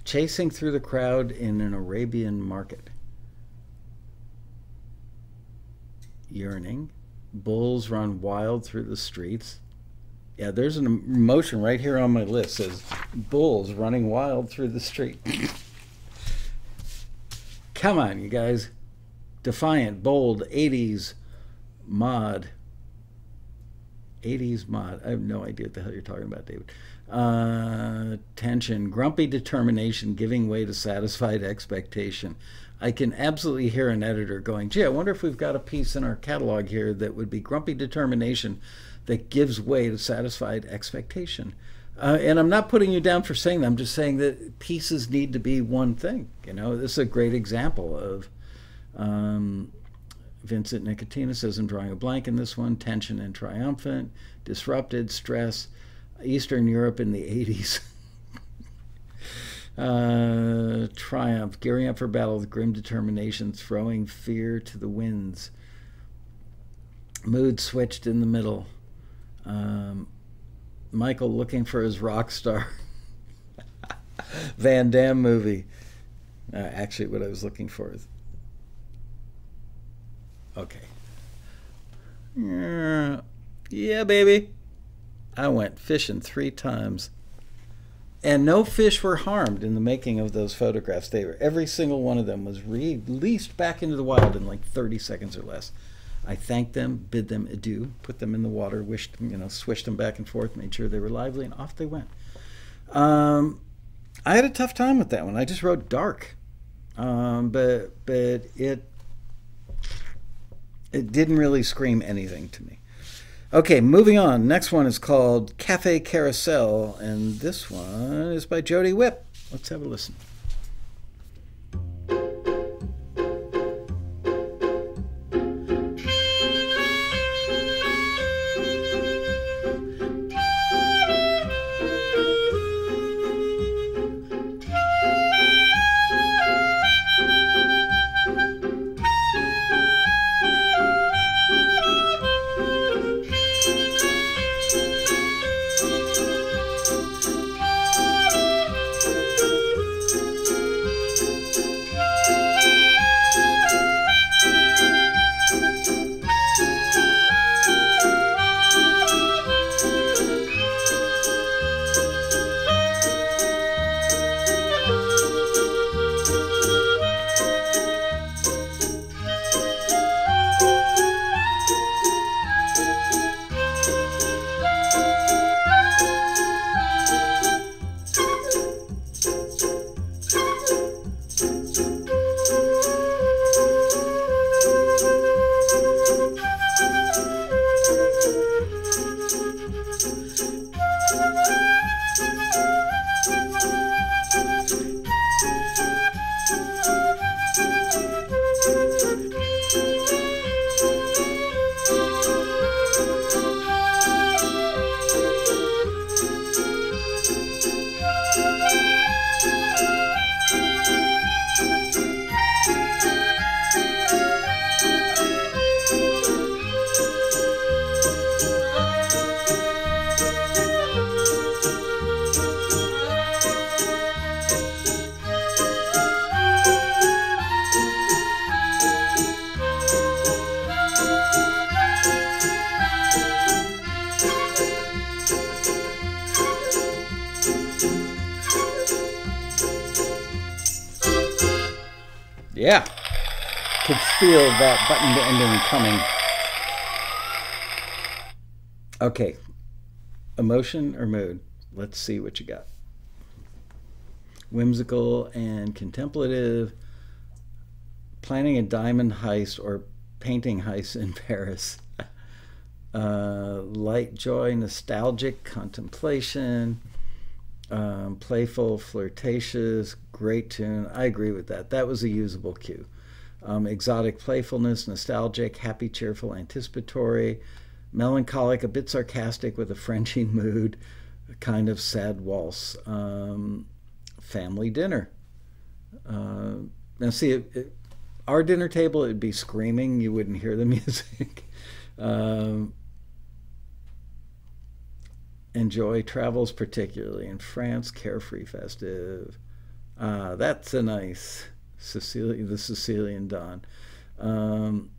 Chasing through the crowd in an Arabian market. Yearning. Bulls run wild through the streets. Yeah, there's an emotion right here on my list. Says bulls running wild through the street. Come on, you guys. Defiant, bold, eighties mod. eighties mod. I have no idea what the hell you're talking about, David. Uh, tension, grumpy determination, giving way to satisfied expectation. I can absolutely hear an editor going, gee, I wonder if we've got a piece in our catalog here that would be grumpy determination that gives way to satisfied expectation. Uh, and I'm not putting you down for saying that. I'm just saying that pieces need to be one thing. You know, this is a great example of um, Vincent Nicotina says, I'm drawing a blank in this one, tension and triumphant, disrupted, stress, Eastern Europe in the eighties. uh, triumph, gearing up for battle with grim determination, throwing fear to the winds. Mood switched in the middle. Um, Michael looking for his rock star. Van Damme movie. Uh, actually, what I was looking for is... Okay. Yeah, yeah baby. I went fishing three times, and no fish were harmed in the making of those photographs. They were, every single one of them was released back into the wild in like thirty seconds or less. I thanked them, bid them adieu, put them in the water, wished them, you know, swished them back and forth, made sure they were lively, and off they went. Um, I had a tough time with that one. I just wrote dark, um, but but it it didn't really scream anything to me. Okay, moving on. Next one is called Cafe Carousel, and this one is by Jody Whipp. Let's have a listen. Thank you. Yeah, could feel that button ending coming. Okay, emotion or mood? Let's see what you got. Whimsical and contemplative, planning a diamond heist or painting heist in Paris. Uh, light joy, nostalgic, contemplation, um, playful, flirtatious, great tune. I agree with that. That was a usable cue. Um, exotic playfulness, nostalgic, happy, cheerful, anticipatory, melancholic, a bit sarcastic with a Frenchy mood, a kind of sad waltz. Um, family dinner. Uh, now see, it, it, our dinner table, it'd be screaming. You wouldn't hear the music. Um, enjoy travels, particularly in France, carefree, festive. Uh, that's a nice Sicilian, the Sicilian Don. Um,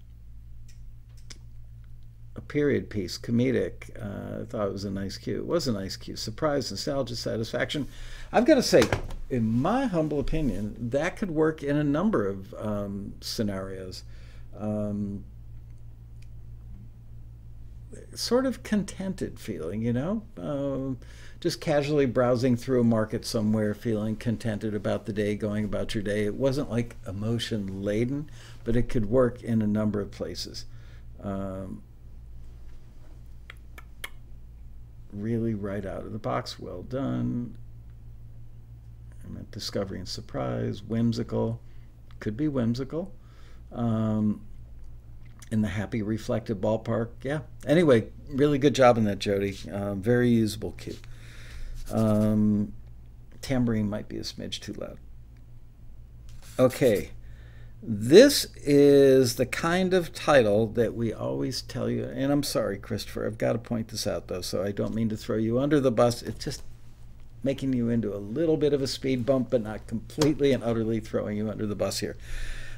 a period piece, comedic. Uh, I thought it was a nice cue. It was a nice cue. Surprise, nostalgia, satisfaction. I've got to say, in my humble opinion, that could work in a number of um, scenarios. Um, sort of contented feeling, you know, um, just casually browsing through a market somewhere, feeling contented about the day, going about your day. It wasn't like emotion laden, but it could work in a number of places. Um, really right out of the box, well done. Discovery and surprise, whimsical, could be whimsical. Um, in the happy, reflective ballpark, yeah. Anyway, really good job on that, Jody. Uh, very usable cue. Um, tambourine might be a smidge too loud. Okay, this is the kind of title that we always tell you, and I'm sorry, Christopher, I've got to point this out, though, so I don't mean to throw you under the bus. It's just making you into a little bit of a speed bump, but not completely and utterly throwing you under the bus here.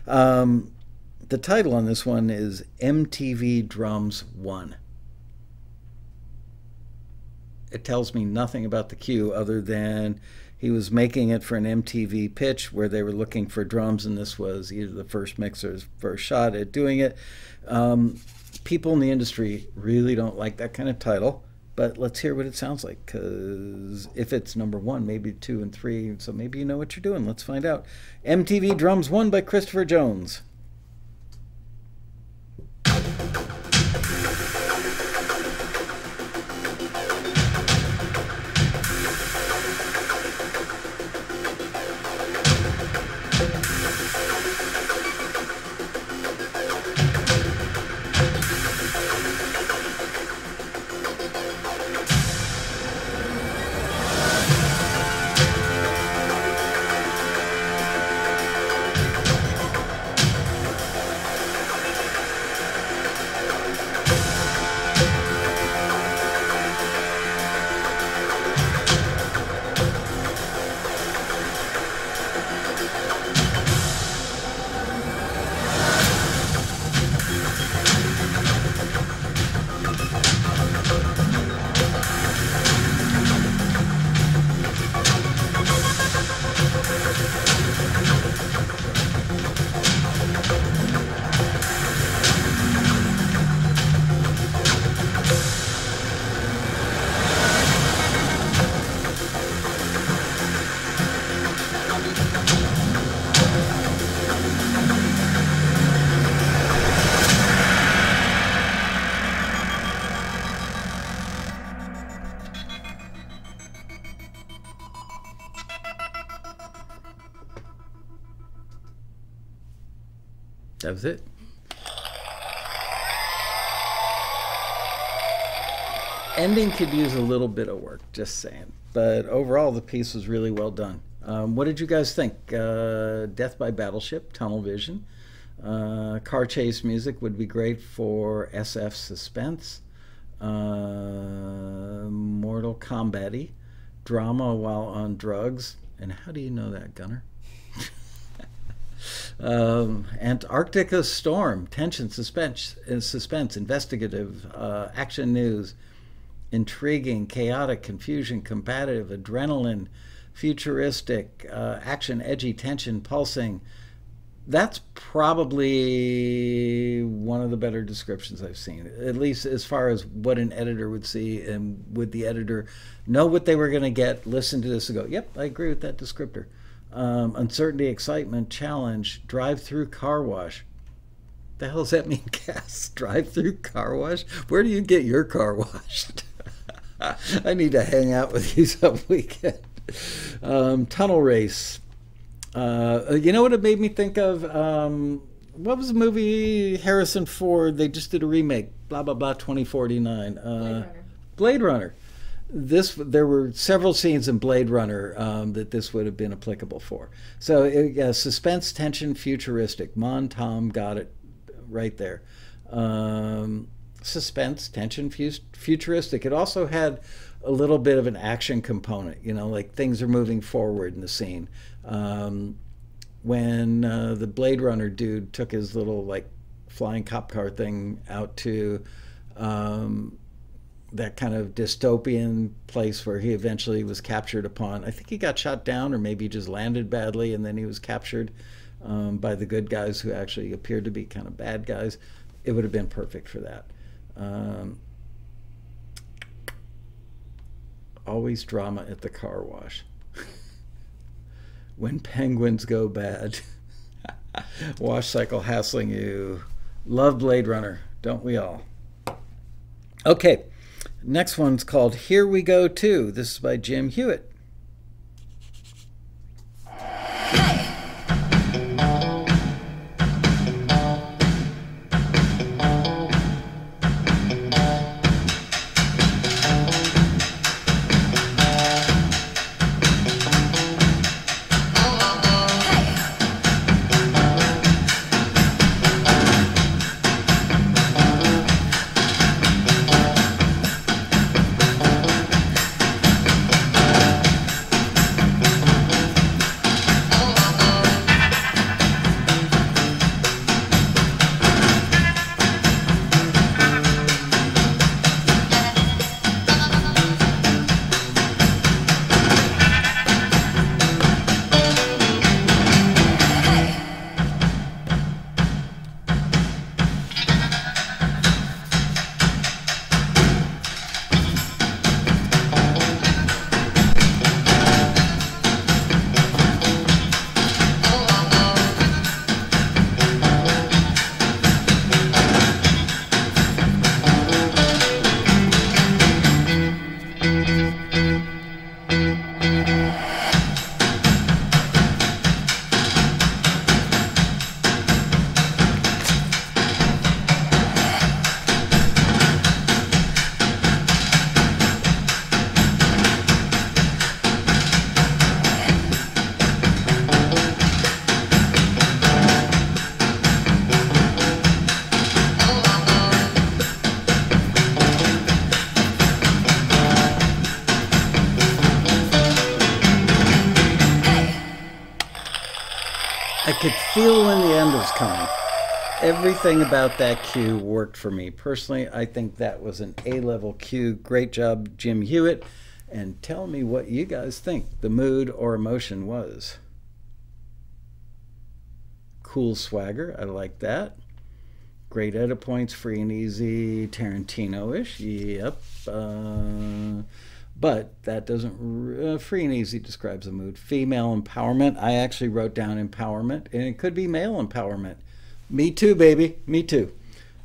Um, the title on this one is M T V Drums one. It tells me nothing about the cue other than he was making it for an M T V pitch where they were looking for drums, and this was either the first mix or his first shot at doing it. Um, people in the industry really don't like that kind of title. But let's hear what it sounds like, because if it's number one, maybe two and three, so maybe you know what you're doing. Let's find out. M T V Drums one by Christopher Jones. That was it. Ending could use a little bit of work, just saying. But overall, the piece was really well done. Um, what did you guys think? Uh, Death by Battleship, Tunnel Vision. Uh, car chase music would be great for S F suspense. Uh, Mortal Kombat-y. Drama while on drugs. And how do you know that, Gunner? Um, Antarctica Storm, tension, suspense, suspense, investigative, uh, action news, intriguing, chaotic, confusion, combative, adrenaline, futuristic, uh, action, edgy, tension, pulsing. That's probably one of the better descriptions I've seen, at least as far as what an editor would see, and would the editor know what they were going to get, listen to this and go, yep, I agree with that descriptor. Um, uncertainty, excitement, challenge, drive-through car wash. The hell does that mean, Cass? Drive-through car wash? Where do you get your car washed? I need to hang out with you some weekend. Um, tunnel race. Uh, you know what it made me think of? Um, what was the movie Harrison Ford? They just did a remake. Blah, blah, blah, twenty forty-nine. Uh, Blade Runner. Blade Runner. This, there were several scenes in Blade Runner um, that this would have been applicable for. So it, uh, suspense, tension, futuristic. Mon Tom got it right there. Um, suspense, tension, fu futuristic. It also had a little bit of an action component, you know, like things are moving forward in the scene. Um, when uh, the Blade Runner dude took his little like flying cop car thing out to um, that kind of dystopian place where he eventually was captured upon. I think he got shot down, or maybe just landed badly, and then he was captured um, by the good guys who actually appeared to be kind of bad guys. It would have been perfect for that. Um, always drama at the car wash. When penguins go bad. Wash cycle hassling you. Love Blade Runner, don't we all? Okay, next one's called Here We Go Too. This is by Jim Hewitt. Feel when the end was coming. Everything about that cue worked for me. Personally, I think that was an A-level cue. Great job, Jim Hewitt. And tell me what you guys think the mood or emotion was. Cool swagger. I like that. Great edit points. Free and easy. Tarantino-ish. Yep. Uh, but that doesn't, uh, free and easy describes the mood. Female empowerment, I actually wrote down empowerment, and it could be male empowerment. Me too, baby, me too.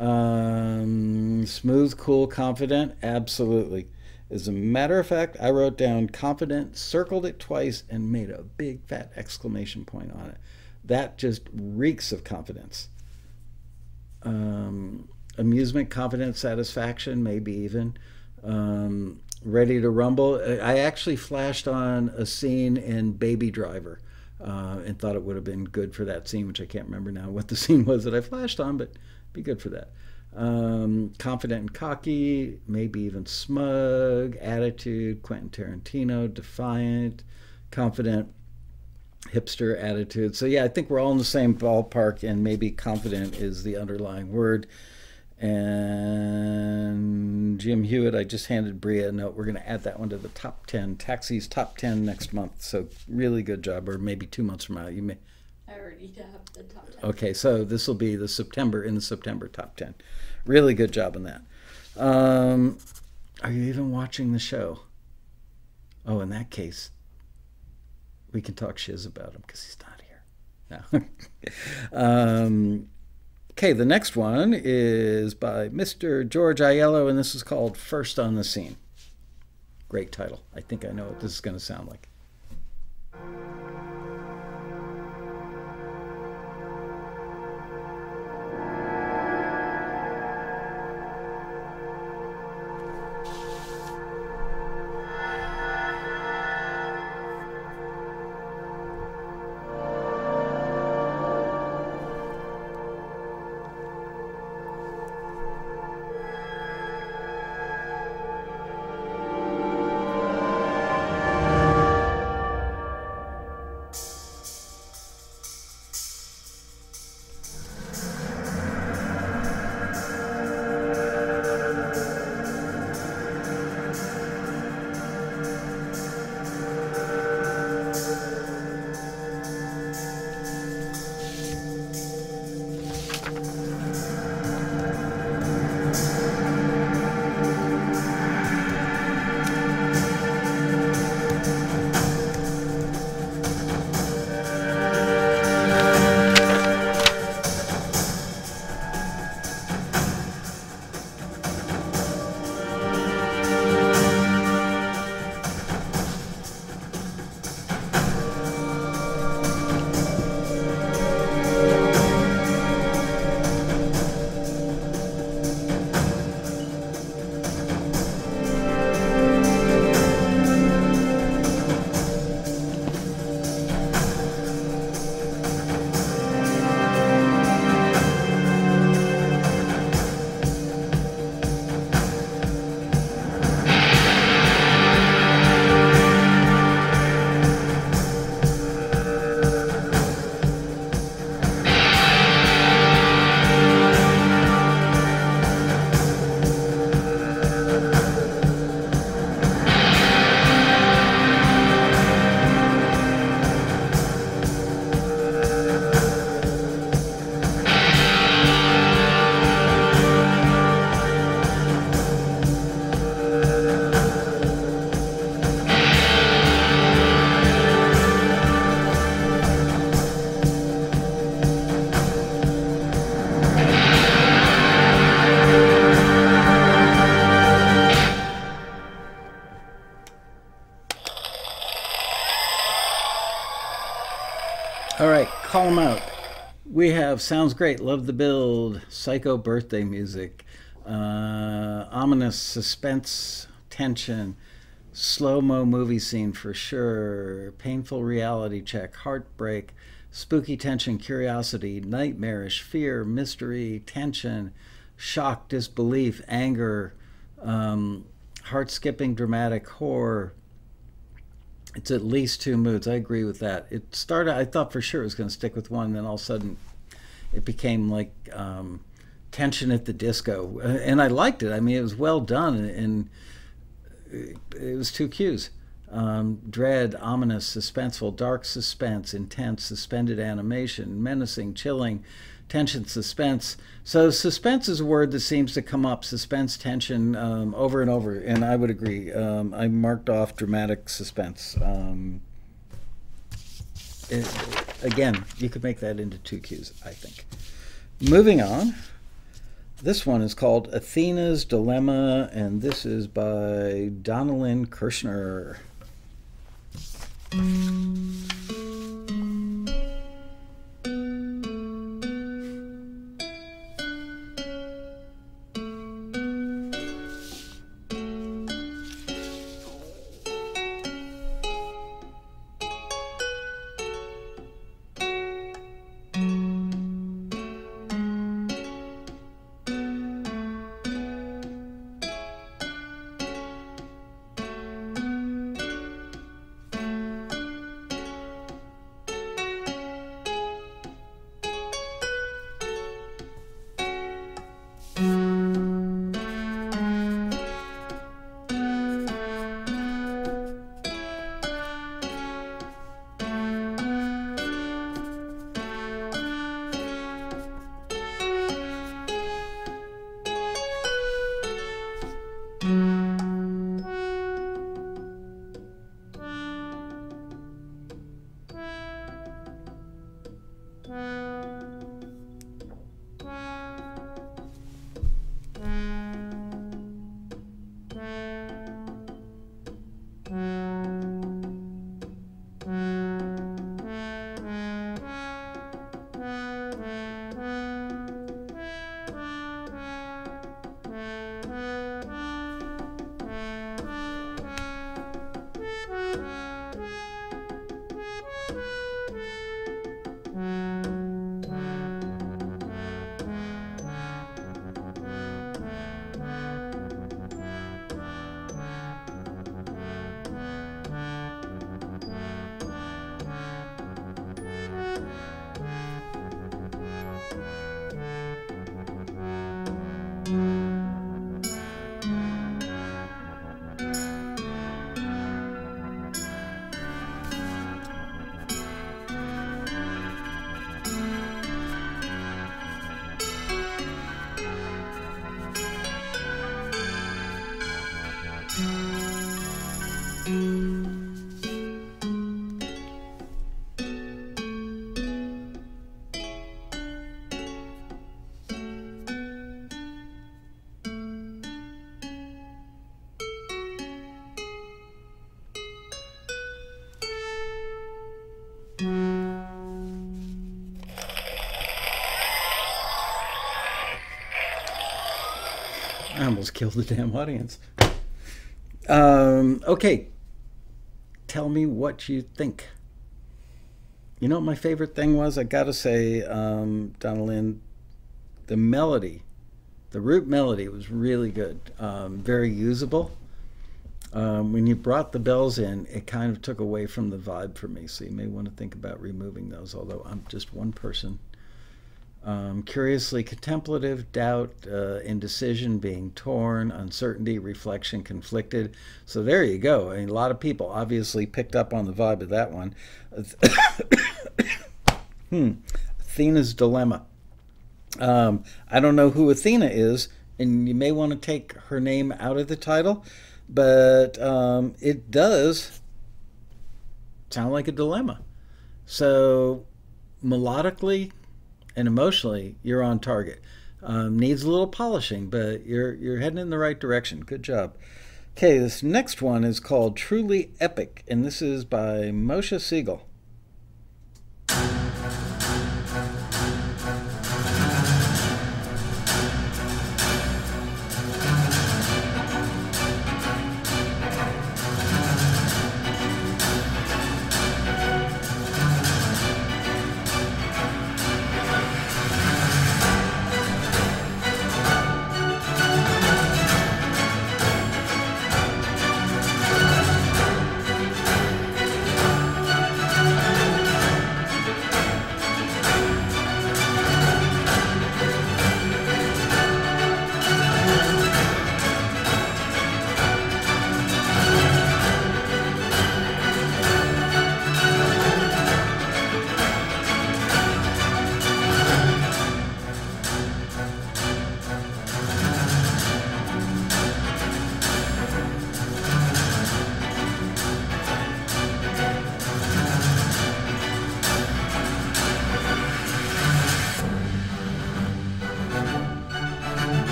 Um, smooth, cool, confident, absolutely. As a matter of fact, I wrote down confident, circled it twice, and made a big fat exclamation point on it. That just reeks of confidence. Um, amusement, confidence, satisfaction, maybe even. Um, Ready to rumble. I actually flashed on a scene in Baby Driver uh, and thought it would have been good for that scene, which I can't remember now what the scene was that I flashed on, but be good for that. Um, confident and cocky, maybe even smug, attitude, Quentin Tarantino, defiant, confident, hipster attitude. So yeah, I think we're all in the same ballpark, and maybe confident is the underlying word. And Jim Hewitt, I just handed Bria a note. We're going to add that one to the top ten. Taxi's top ten next month. So really good job, or maybe two months from now. You may, I already have the top ten. Okay, so this will be the September, in the September top ten. Really good job on that. Um, are you even watching the show? Oh, in that case, we can talk shiz about him because he's not here. No. um, okay, the next one is by Mister George Aiello, and this is called First on the Scene. Great title. I think I know what this is going to sound like. Out. We have Sounds Great, Love the Build, Psycho Birthday Music, uh, ominous suspense, tension, slow-mo movie scene for sure, painful reality check, heartbreak, spooky tension, curiosity, nightmarish, fear, mystery, tension, shock, disbelief, anger, um, heart-skipping, dramatic, horror. It's at least two moods. I agree with that. It started, I thought for sure it was going to stick with one, then all of a sudden it became like um, tension at the disco. And I liked it. I mean, it was well done, and it was two cues. Um, dread, ominous, suspenseful, dark suspense, intense, suspended animation, menacing, chilling, tension, suspense. So suspense is a word that seems to come up, suspense, tension, um, over and over, and I would agree. Um, I marked off dramatic suspense. Um, it, again, you could make that into two cues, I think. Moving on, this one is called Athena's Dilemma, and this is by Donalyn Kirshner. Kill the damn audience. Um, okay. Tell me what you think. You know what my favorite thing was? I gotta say, um, Donalyn, the melody, the root melody was really good. Um, very usable. Um, when you brought the bells in, it kind of took away from the vibe for me, so you may want to think about removing those, although I'm just one person. Um, curiously contemplative, doubt, uh, indecision, being torn, uncertainty, reflection, conflicted. So there you go. I mean, a lot of people obviously picked up on the vibe of that one. hmm. Athena's dilemma. Um, I don't know who Athena is, and you may want to take her name out of the title, but um, it does sound like a dilemma. So melodically and emotionally, you're on target. Um, needs a little polishing, but you're you're heading in the right direction. Good job. Okay, this next one is called Truly Epic, and this is by Moshe Siegel.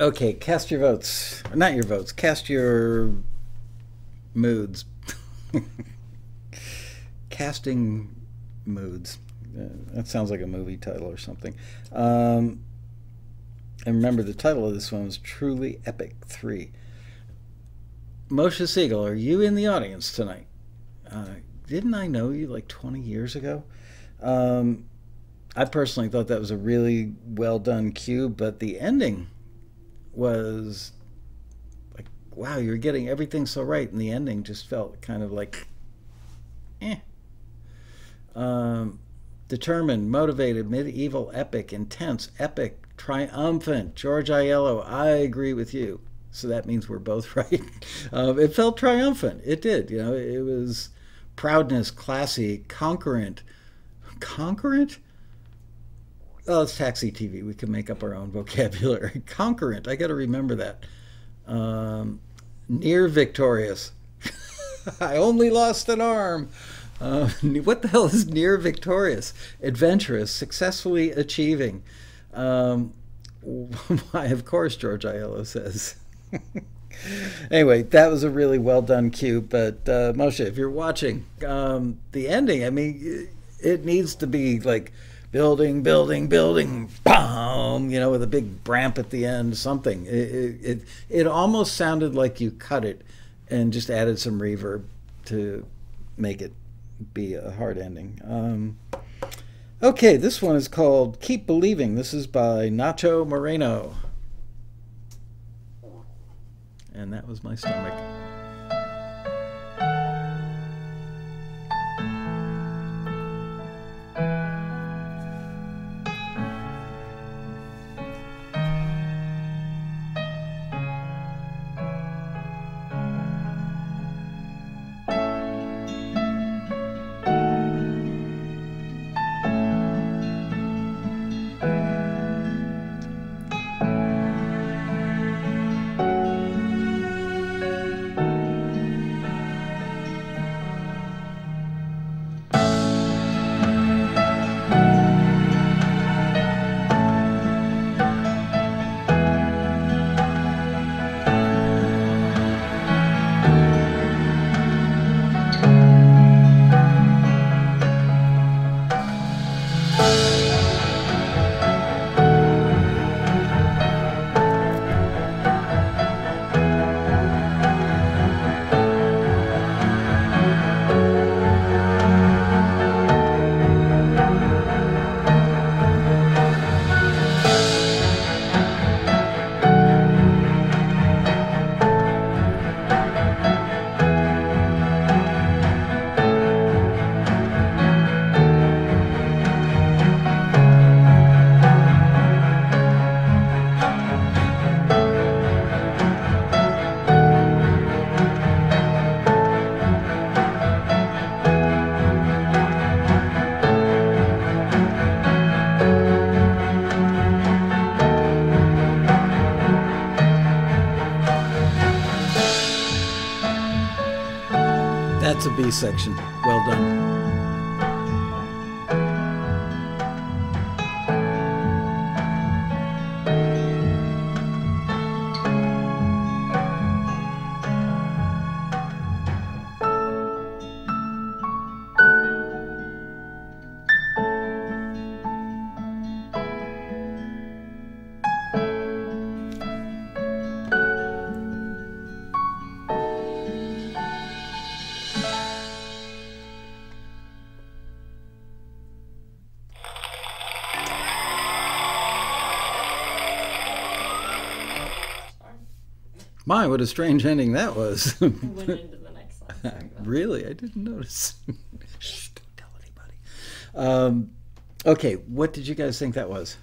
Okay, cast your votes. Not your votes. Cast your moods. Casting moods. That sounds like a movie title or something. Um, and remember, the title of this one was Truly Epic three. Moshe Siegel, are you in the audience tonight? Uh, didn't I know you like twenty years ago? Um, I personally thought that was a really well done cue, but the ending was wow, you're getting everything so right, and the ending just felt kind of like, eh. Um, determined, motivated, medieval, epic, intense, epic, triumphant. George Aiello, I agree with you. So that means we're both right. Um, it felt triumphant. It did. You know, it was proudness, classy, concurrent. Concurrent? Oh, it's Taxi T V. We can make up our own vocabulary. Concurrent. I got to remember that. Um, near victorious. I only lost an arm. Uh, what the hell is near victorious? Adventurous. Successfully achieving. Um, why, of course, George Aiello says. Anyway, that was a really well done cue. But uh, Moshe, if you're watching, um, the ending, I mean, it needs to be like, building, building, building, boom, you know, with a big bramp at the end, something. It, it, it, it almost sounded like you cut it and just added some reverb to make it be a hard ending. Um, okay, this one is called Keep Believing. This is by Nacho Moreno. And that was my stomach. That's a B section. Well done. My, what a strange ending that was. I went into the next song. Really? I didn't notice. Shh, don't tell anybody. Um, okay, what did you guys think that was?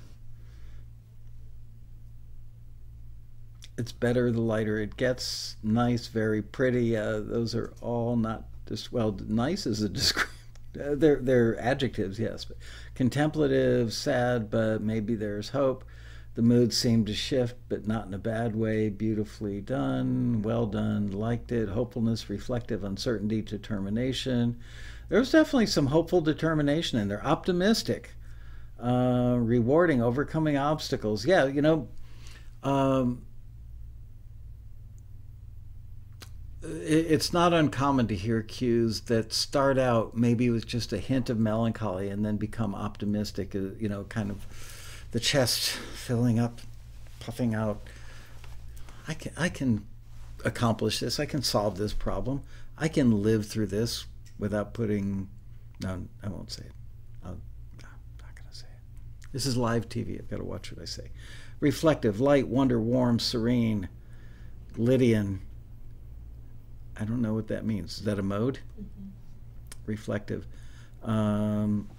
It's better the lighter it gets. Nice, very pretty. Uh, those are all not just, well, nice is a description. Uh, they're, they're adjectives, yes. But contemplative, sad, but maybe there's hope. The mood seemed to shift, but not in a bad way. Beautifully done, well done, liked it. Hopefulness, reflective, uncertainty, determination. There was definitely some hopeful determination in there. Optimistic, uh, rewarding, overcoming obstacles. Yeah, you know, um, it, it's not uncommon to hear cues that start out maybe with just a hint of melancholy and then become optimistic, you know, kind of the chest filling up, puffing out. I can, I can accomplish this. I can solve this problem. I can live through this without putting, no, I won't say it. I'll, I'm not going to say it. This is live T V. I've got to watch what I say. Reflective, light, wonder, warm, serene, Lydian, I don't know what that means. Is that a mode? Mm-hmm. Reflective. Um,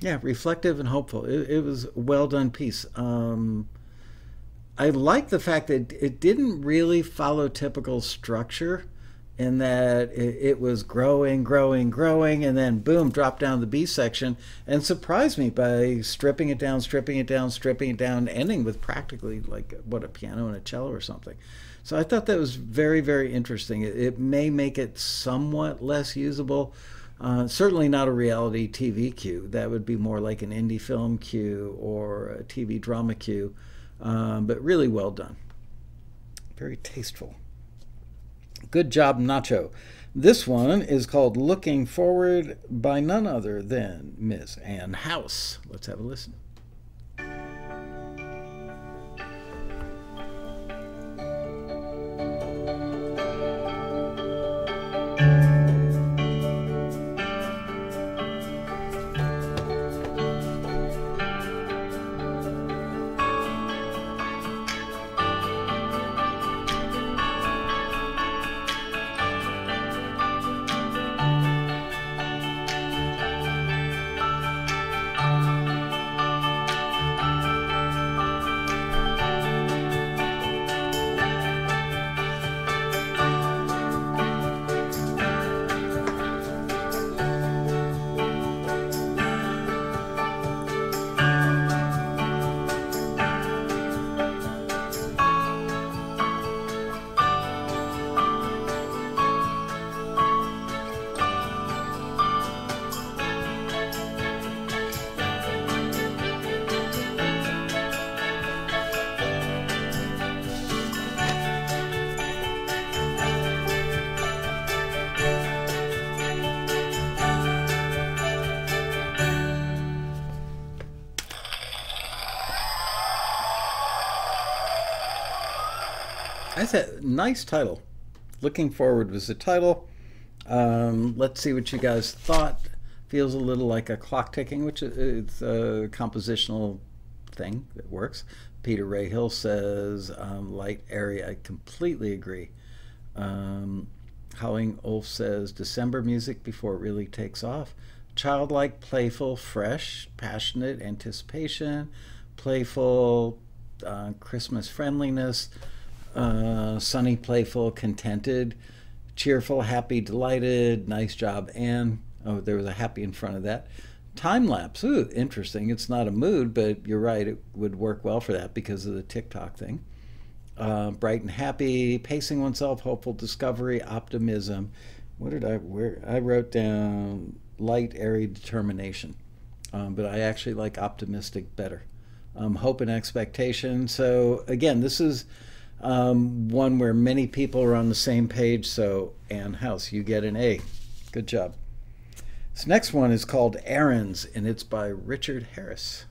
yeah, reflective and hopeful. It, it was a well-done piece. Um, I like the fact that it didn't really follow typical structure, in that it, it was growing, growing, growing, and then boom, dropped down the B section and surprised me by stripping it down, stripping it down, stripping it down, ending with practically like, what, a piano and a cello or something. So I thought that was very, very interesting. It, it may make it somewhat less usable. Uh, certainly not a reality T V cue. That would be more like an indie film cue or a T V drama cue, um, but really well done. Very tasteful. Good job, Nacho. This one is called Looking Forward by none other than Miss Anne House. Let's have a listen. Nice title. Looking Forward was the title. Um, let's see what you guys thought. Feels a little like a clock ticking, which is a compositional thing that works. Peter Ray Hill says, um, light area. I completely agree. Um, Howling Wolf says, December music before it really takes off. Childlike, playful, fresh, passionate, anticipation, playful, uh, Christmas friendliness. Uh, sunny, playful, contented, cheerful, happy, delighted. Nice job, Anne. Oh, there was a happy in front of that. Time lapse. Ooh, interesting. It's not a mood, but you're right. It would work well for that because of the TikTok thing. Uh, bright and happy, pacing oneself, hopeful, discovery, optimism. What did I where I wrote down light, airy, determination, um, but I actually like optimistic better. Um, hope and expectation. So again, this is. Um, one where many people are on the same page, so Anne House, you get an A. Good job. This next one is called Errands, and it's by Richard Harris.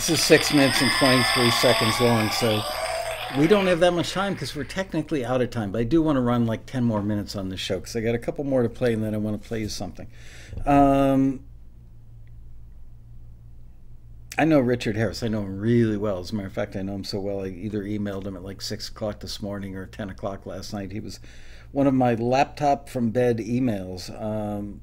This is six minutes and twenty-three seconds long, so we don't have that much time because we're technically out of time. But I do want to run like ten more minutes on this show because I got a couple more to play, and then I want to play you something. Um, I know Richard Harris. I know him really well. As a matter of fact, I know him so well I either emailed him at like six o'clock this morning or ten o'clock last night. He was one of my laptop from bed emails. Um,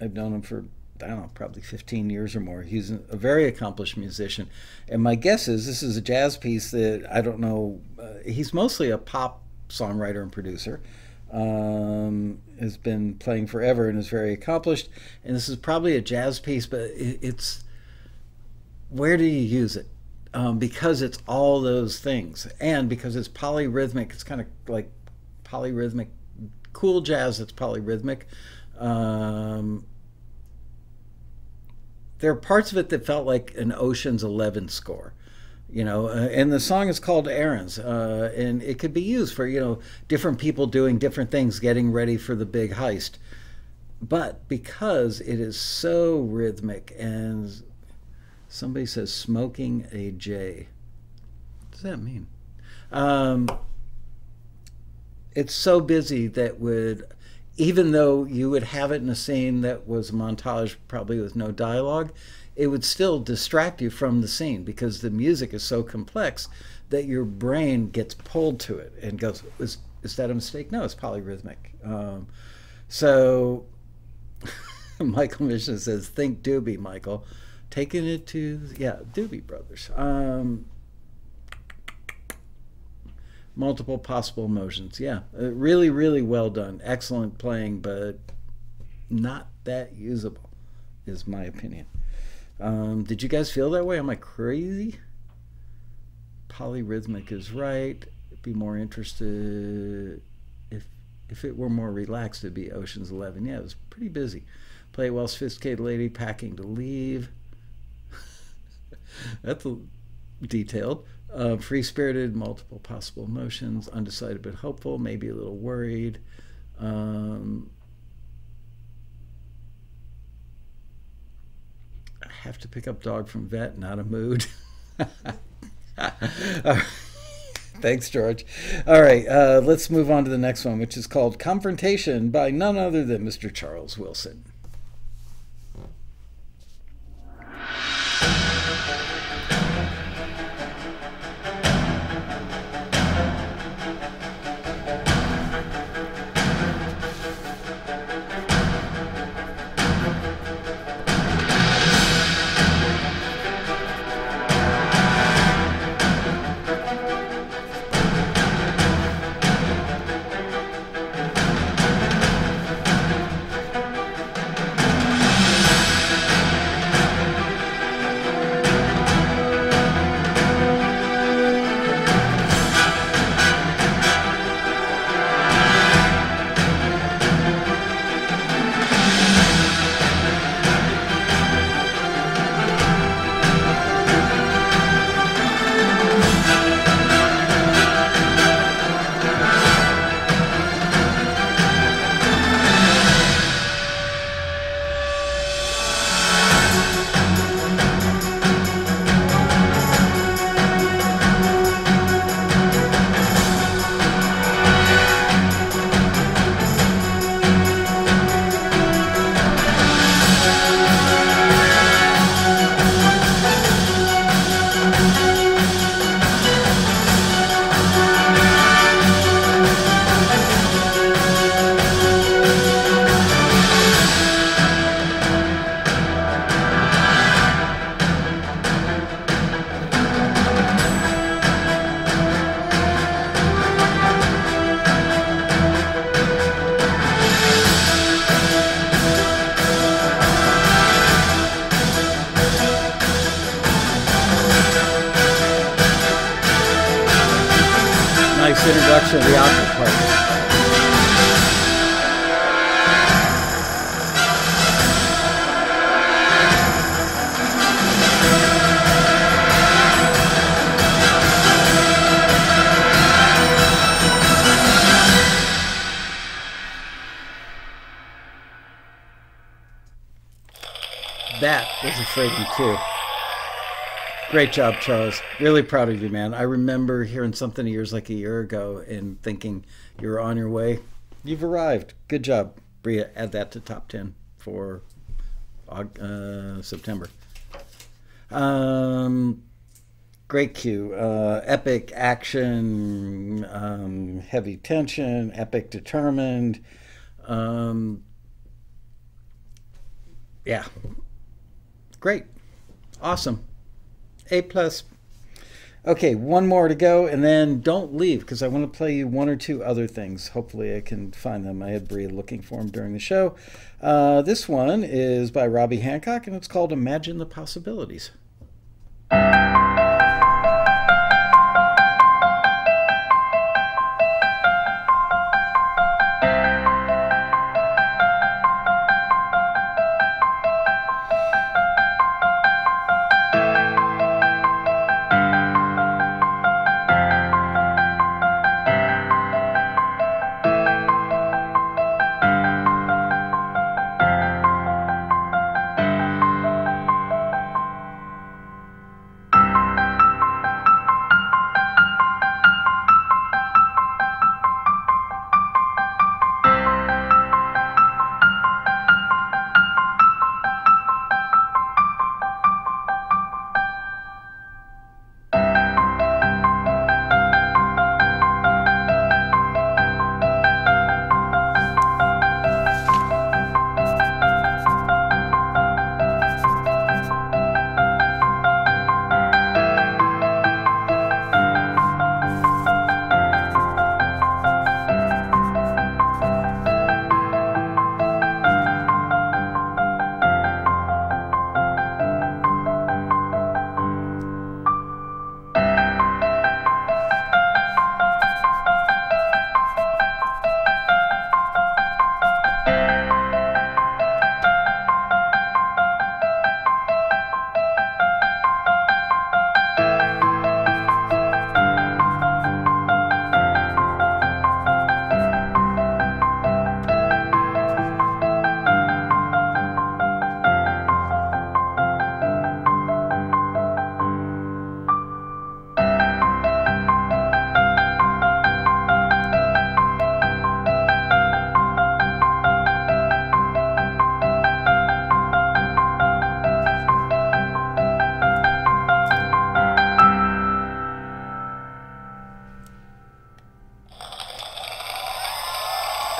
I've known him for, I don't know, probably fifteen years or more. He's a very accomplished musician. And my guess is this is a jazz piece that I don't know. Uh, he's mostly a pop songwriter and producer. Um, has been playing forever and is very accomplished. And this is probably a jazz piece, but it, it's, where do you use it? Um, because it's all those things. And because it's polyrhythmic, it's kind of like polyrhythmic, cool jazz that's polyrhythmic. Um, There are parts of it that felt like an Ocean's Eleven score, you know, uh, and the song is called Errands, uh, and it could be used for, you know, different people doing different things, getting ready for the big heist. But because it is so rhythmic, and somebody says smoking a J. What does that mean? Um, it's so busy that would... even though you would have it in a scene that was a montage probably with no dialogue, it would still distract you from the scene because the music is so complex that your brain gets pulled to it and goes, is, is that a mistake? No, it's polyrhythmic. Um, so Michael Mishna says, think Doobie, Michael. Taking it to, yeah, Doobie Brothers. Um, Multiple possible emotions. Yeah, uh, really, really well done. Excellent playing, but not that usable, is my opinion. Um, did you guys feel that way? Am I crazy? Polyrhythmic is right. I'd be more interested if if it were more relaxed. It'd be Ocean's Eleven. Yeah, it was pretty busy. Play well, sophisticated lady packing to leave. That's detailed. Uh, free-spirited, multiple possible emotions, undecided but hopeful, maybe a little worried. Um, I have to pick up dog from vet, not a mood. uh, thanks, George. All right, uh, let's move on to the next one, which is called Confrontation by none other than Mister Charles Wilson. That was a freaking cue. Great job, Charles. Really proud of you, man. I remember hearing something of yours like a year ago and thinking you were on your way. You've arrived. Good job, Bria. Add that to top ten for uh, September. Um, great cue. Uh, epic action, um, heavy tension, epic determined. Um, yeah. Great. Awesome. A plus. Okay, one more to go, and then don't leave, because I want to play you one or two other things. Hopefully I can find them. I had Bria looking for them during the show. Uh, this one is by Robbie Hancock, and it's called Imagine the Possibilities.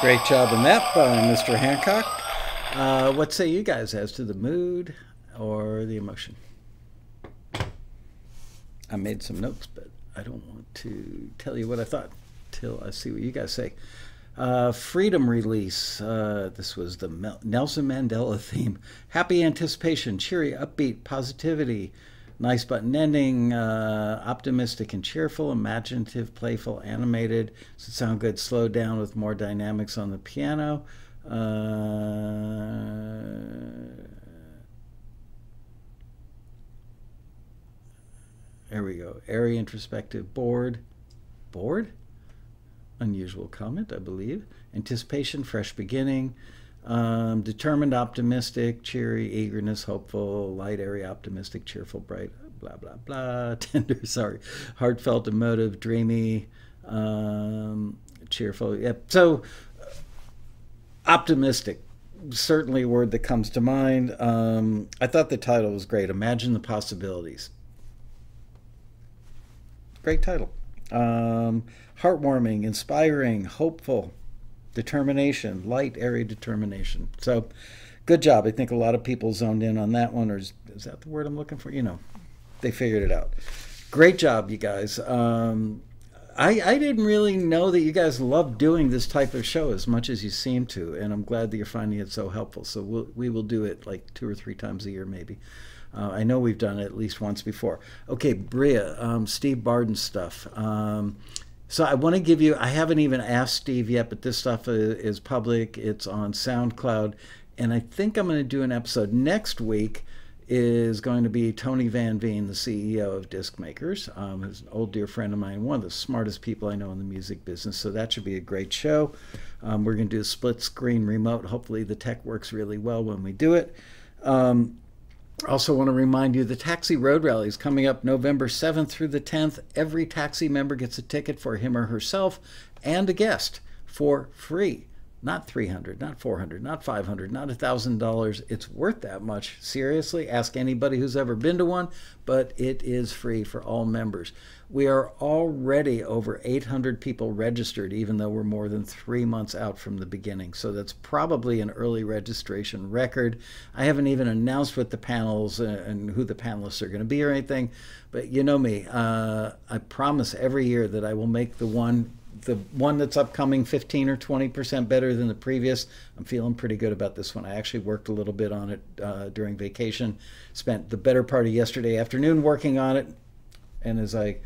Great job on that by Mister Hancock. Uh, what say you guys as to the mood or the emotion? I made some notes, but I don't want to tell you what I thought till I see what you guys say. Uh, Freedom Release. Uh, this was the Mel- Nelson Mandela theme. Happy anticipation, cheery, upbeat, positivity. Nice button ending, uh, optimistic and cheerful, imaginative, playful, animated. Does it sound good? Slowed down with more dynamics on the piano. Uh, there we go. Airy, introspective, bored. Bored? Unusual comment, I believe. Anticipation, fresh beginning. Um, determined, optimistic, cheery, eagerness, hopeful, light, airy, optimistic, cheerful, bright, blah, blah, blah, tender, sorry, heartfelt, emotive, dreamy, um, cheerful. Yep. So uh, optimistic, certainly a word that comes to mind. Um, I thought the title was great. Imagine the possibilities. Great title. Um, heartwarming, inspiring, hopeful. Determination, light, airy determination. So good job. I think a lot of people zoned in on that one, or is, is that the word I'm looking for? You know, they figured it out. Great job, you guys. Um, I, I didn't really know that you guys love doing this type of show as much as you seem to, and I'm glad that you're finding it so helpful. So we'll, we will do it like two or three times a year maybe. Uh, I know we've done it at least once before. Okay, Bria, um, Steve Barden stuff. Um, So I want to give you, I haven't even asked Steve yet, but this stuff is public. It's on SoundCloud. And I think I'm going to do an episode next week. Is going to be Tony Van Veen, the C E O of Disc Makers, um, who's an old dear friend of mine, one of the smartest people I know in the music business. So that should be a great show. Um, we're going to do a split screen remote. Hopefully the tech works really well when we do it. Um, Also want to remind you the Taxi Road Rally is coming up November seventh through the tenth. Every taxi member gets a ticket for him or herself and a guest for free. Not three hundred dollars, not four hundred dollars, not five hundred dollars, not one thousand dollars. It's worth that much. Seriously, ask anybody who's ever been to one, but it is free for all members. We are already over eight hundred people registered, even though we're more than three months out from the beginning. So that's probably an early registration record. I haven't even announced what the panels and who the panelists are going to be or anything, but you know me. Uh, I promise every year that I will make the one the one that's upcoming fifteen or twenty percent better than the previous. I'm feeling pretty good about this one. I actually worked a little bit on it uh, during vacation, spent the better part of yesterday afternoon working on it. And as I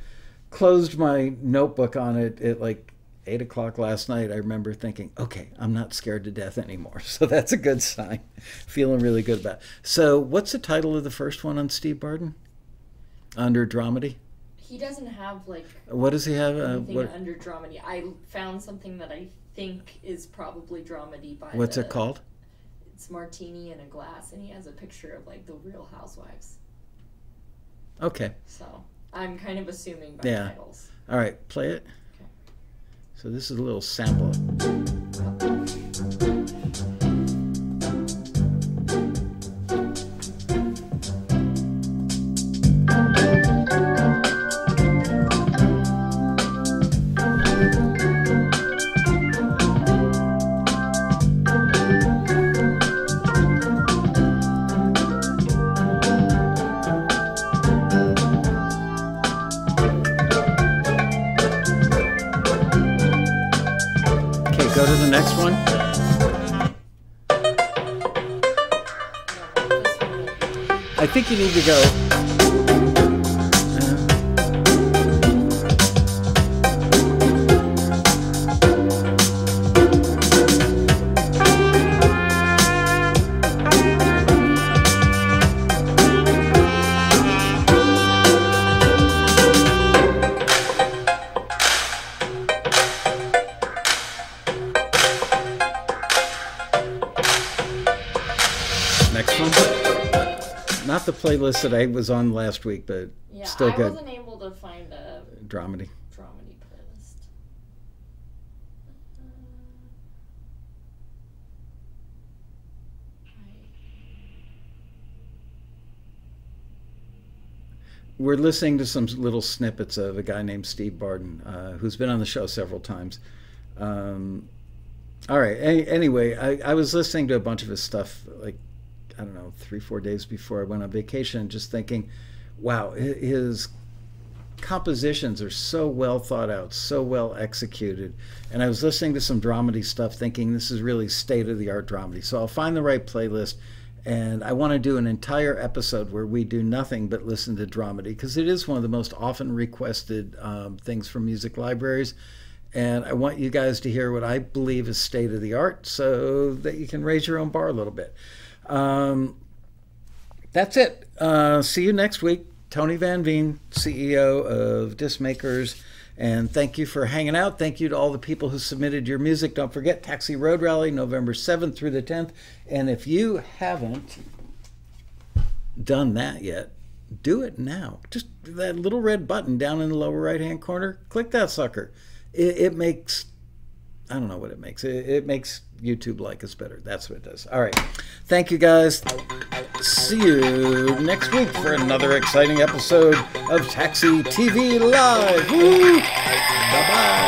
closed my notebook on it at like eight o'clock last night, I remember thinking, okay, I'm not scared to death anymore. So that's a good sign. Feeling really good about it. So what's the title of the first one on Steve Barden? Under Dramedy? He doesn't have, like... What does he have? Uh, what? Under Dramedy. I found something that I think is probably Dramedy by What's the, it called? It's Martini in a Glass, and he has a picture of, like, the Real Housewives. Okay. So, I'm kind of assuming by yeah. titles. All right, play it. Okay. So this is a little sample. I think you need to go. Uh, Next one. Not the playlist that I was on last week, but yeah, still good. I wasn't able to find a Dramedy. Dramedy playlist. We're listening to some little snippets of a guy named Steve Barden, uh, who's been on the show several times. Um, all right. Any, anyway, I, I was listening to a bunch of his stuff, like, I don't know, three, four days before I went on vacation, just thinking, wow, his compositions are so well thought out, so well executed. And I was listening to some Dramedy stuff thinking this is really state-of-the-art Dramedy. So I'll find the right playlist. And I want to do an entire episode where we do nothing but listen to Dramedy, because it is one of the most often requested um, things from music libraries. And I want you guys to hear what I believe is state-of-the-art so that you can raise your own bar a little bit. Um, that's it. Uh, see you next week. Tony Van Veen, C E O of Disc Makers. And thank you for hanging out. Thank you to all the people who submitted your music. Don't forget Taxi Road Rally, November seventh through the tenth. And if you haven't done that yet, do it now. Just that little red button down in the lower right-hand corner, click that sucker. It, it makes... I don't know what it makes. It, it makes YouTube like us better. That's what it does. All right. Thank you, guys. See you next week for another exciting episode of Taxi T V Live. Woo! Bye-bye.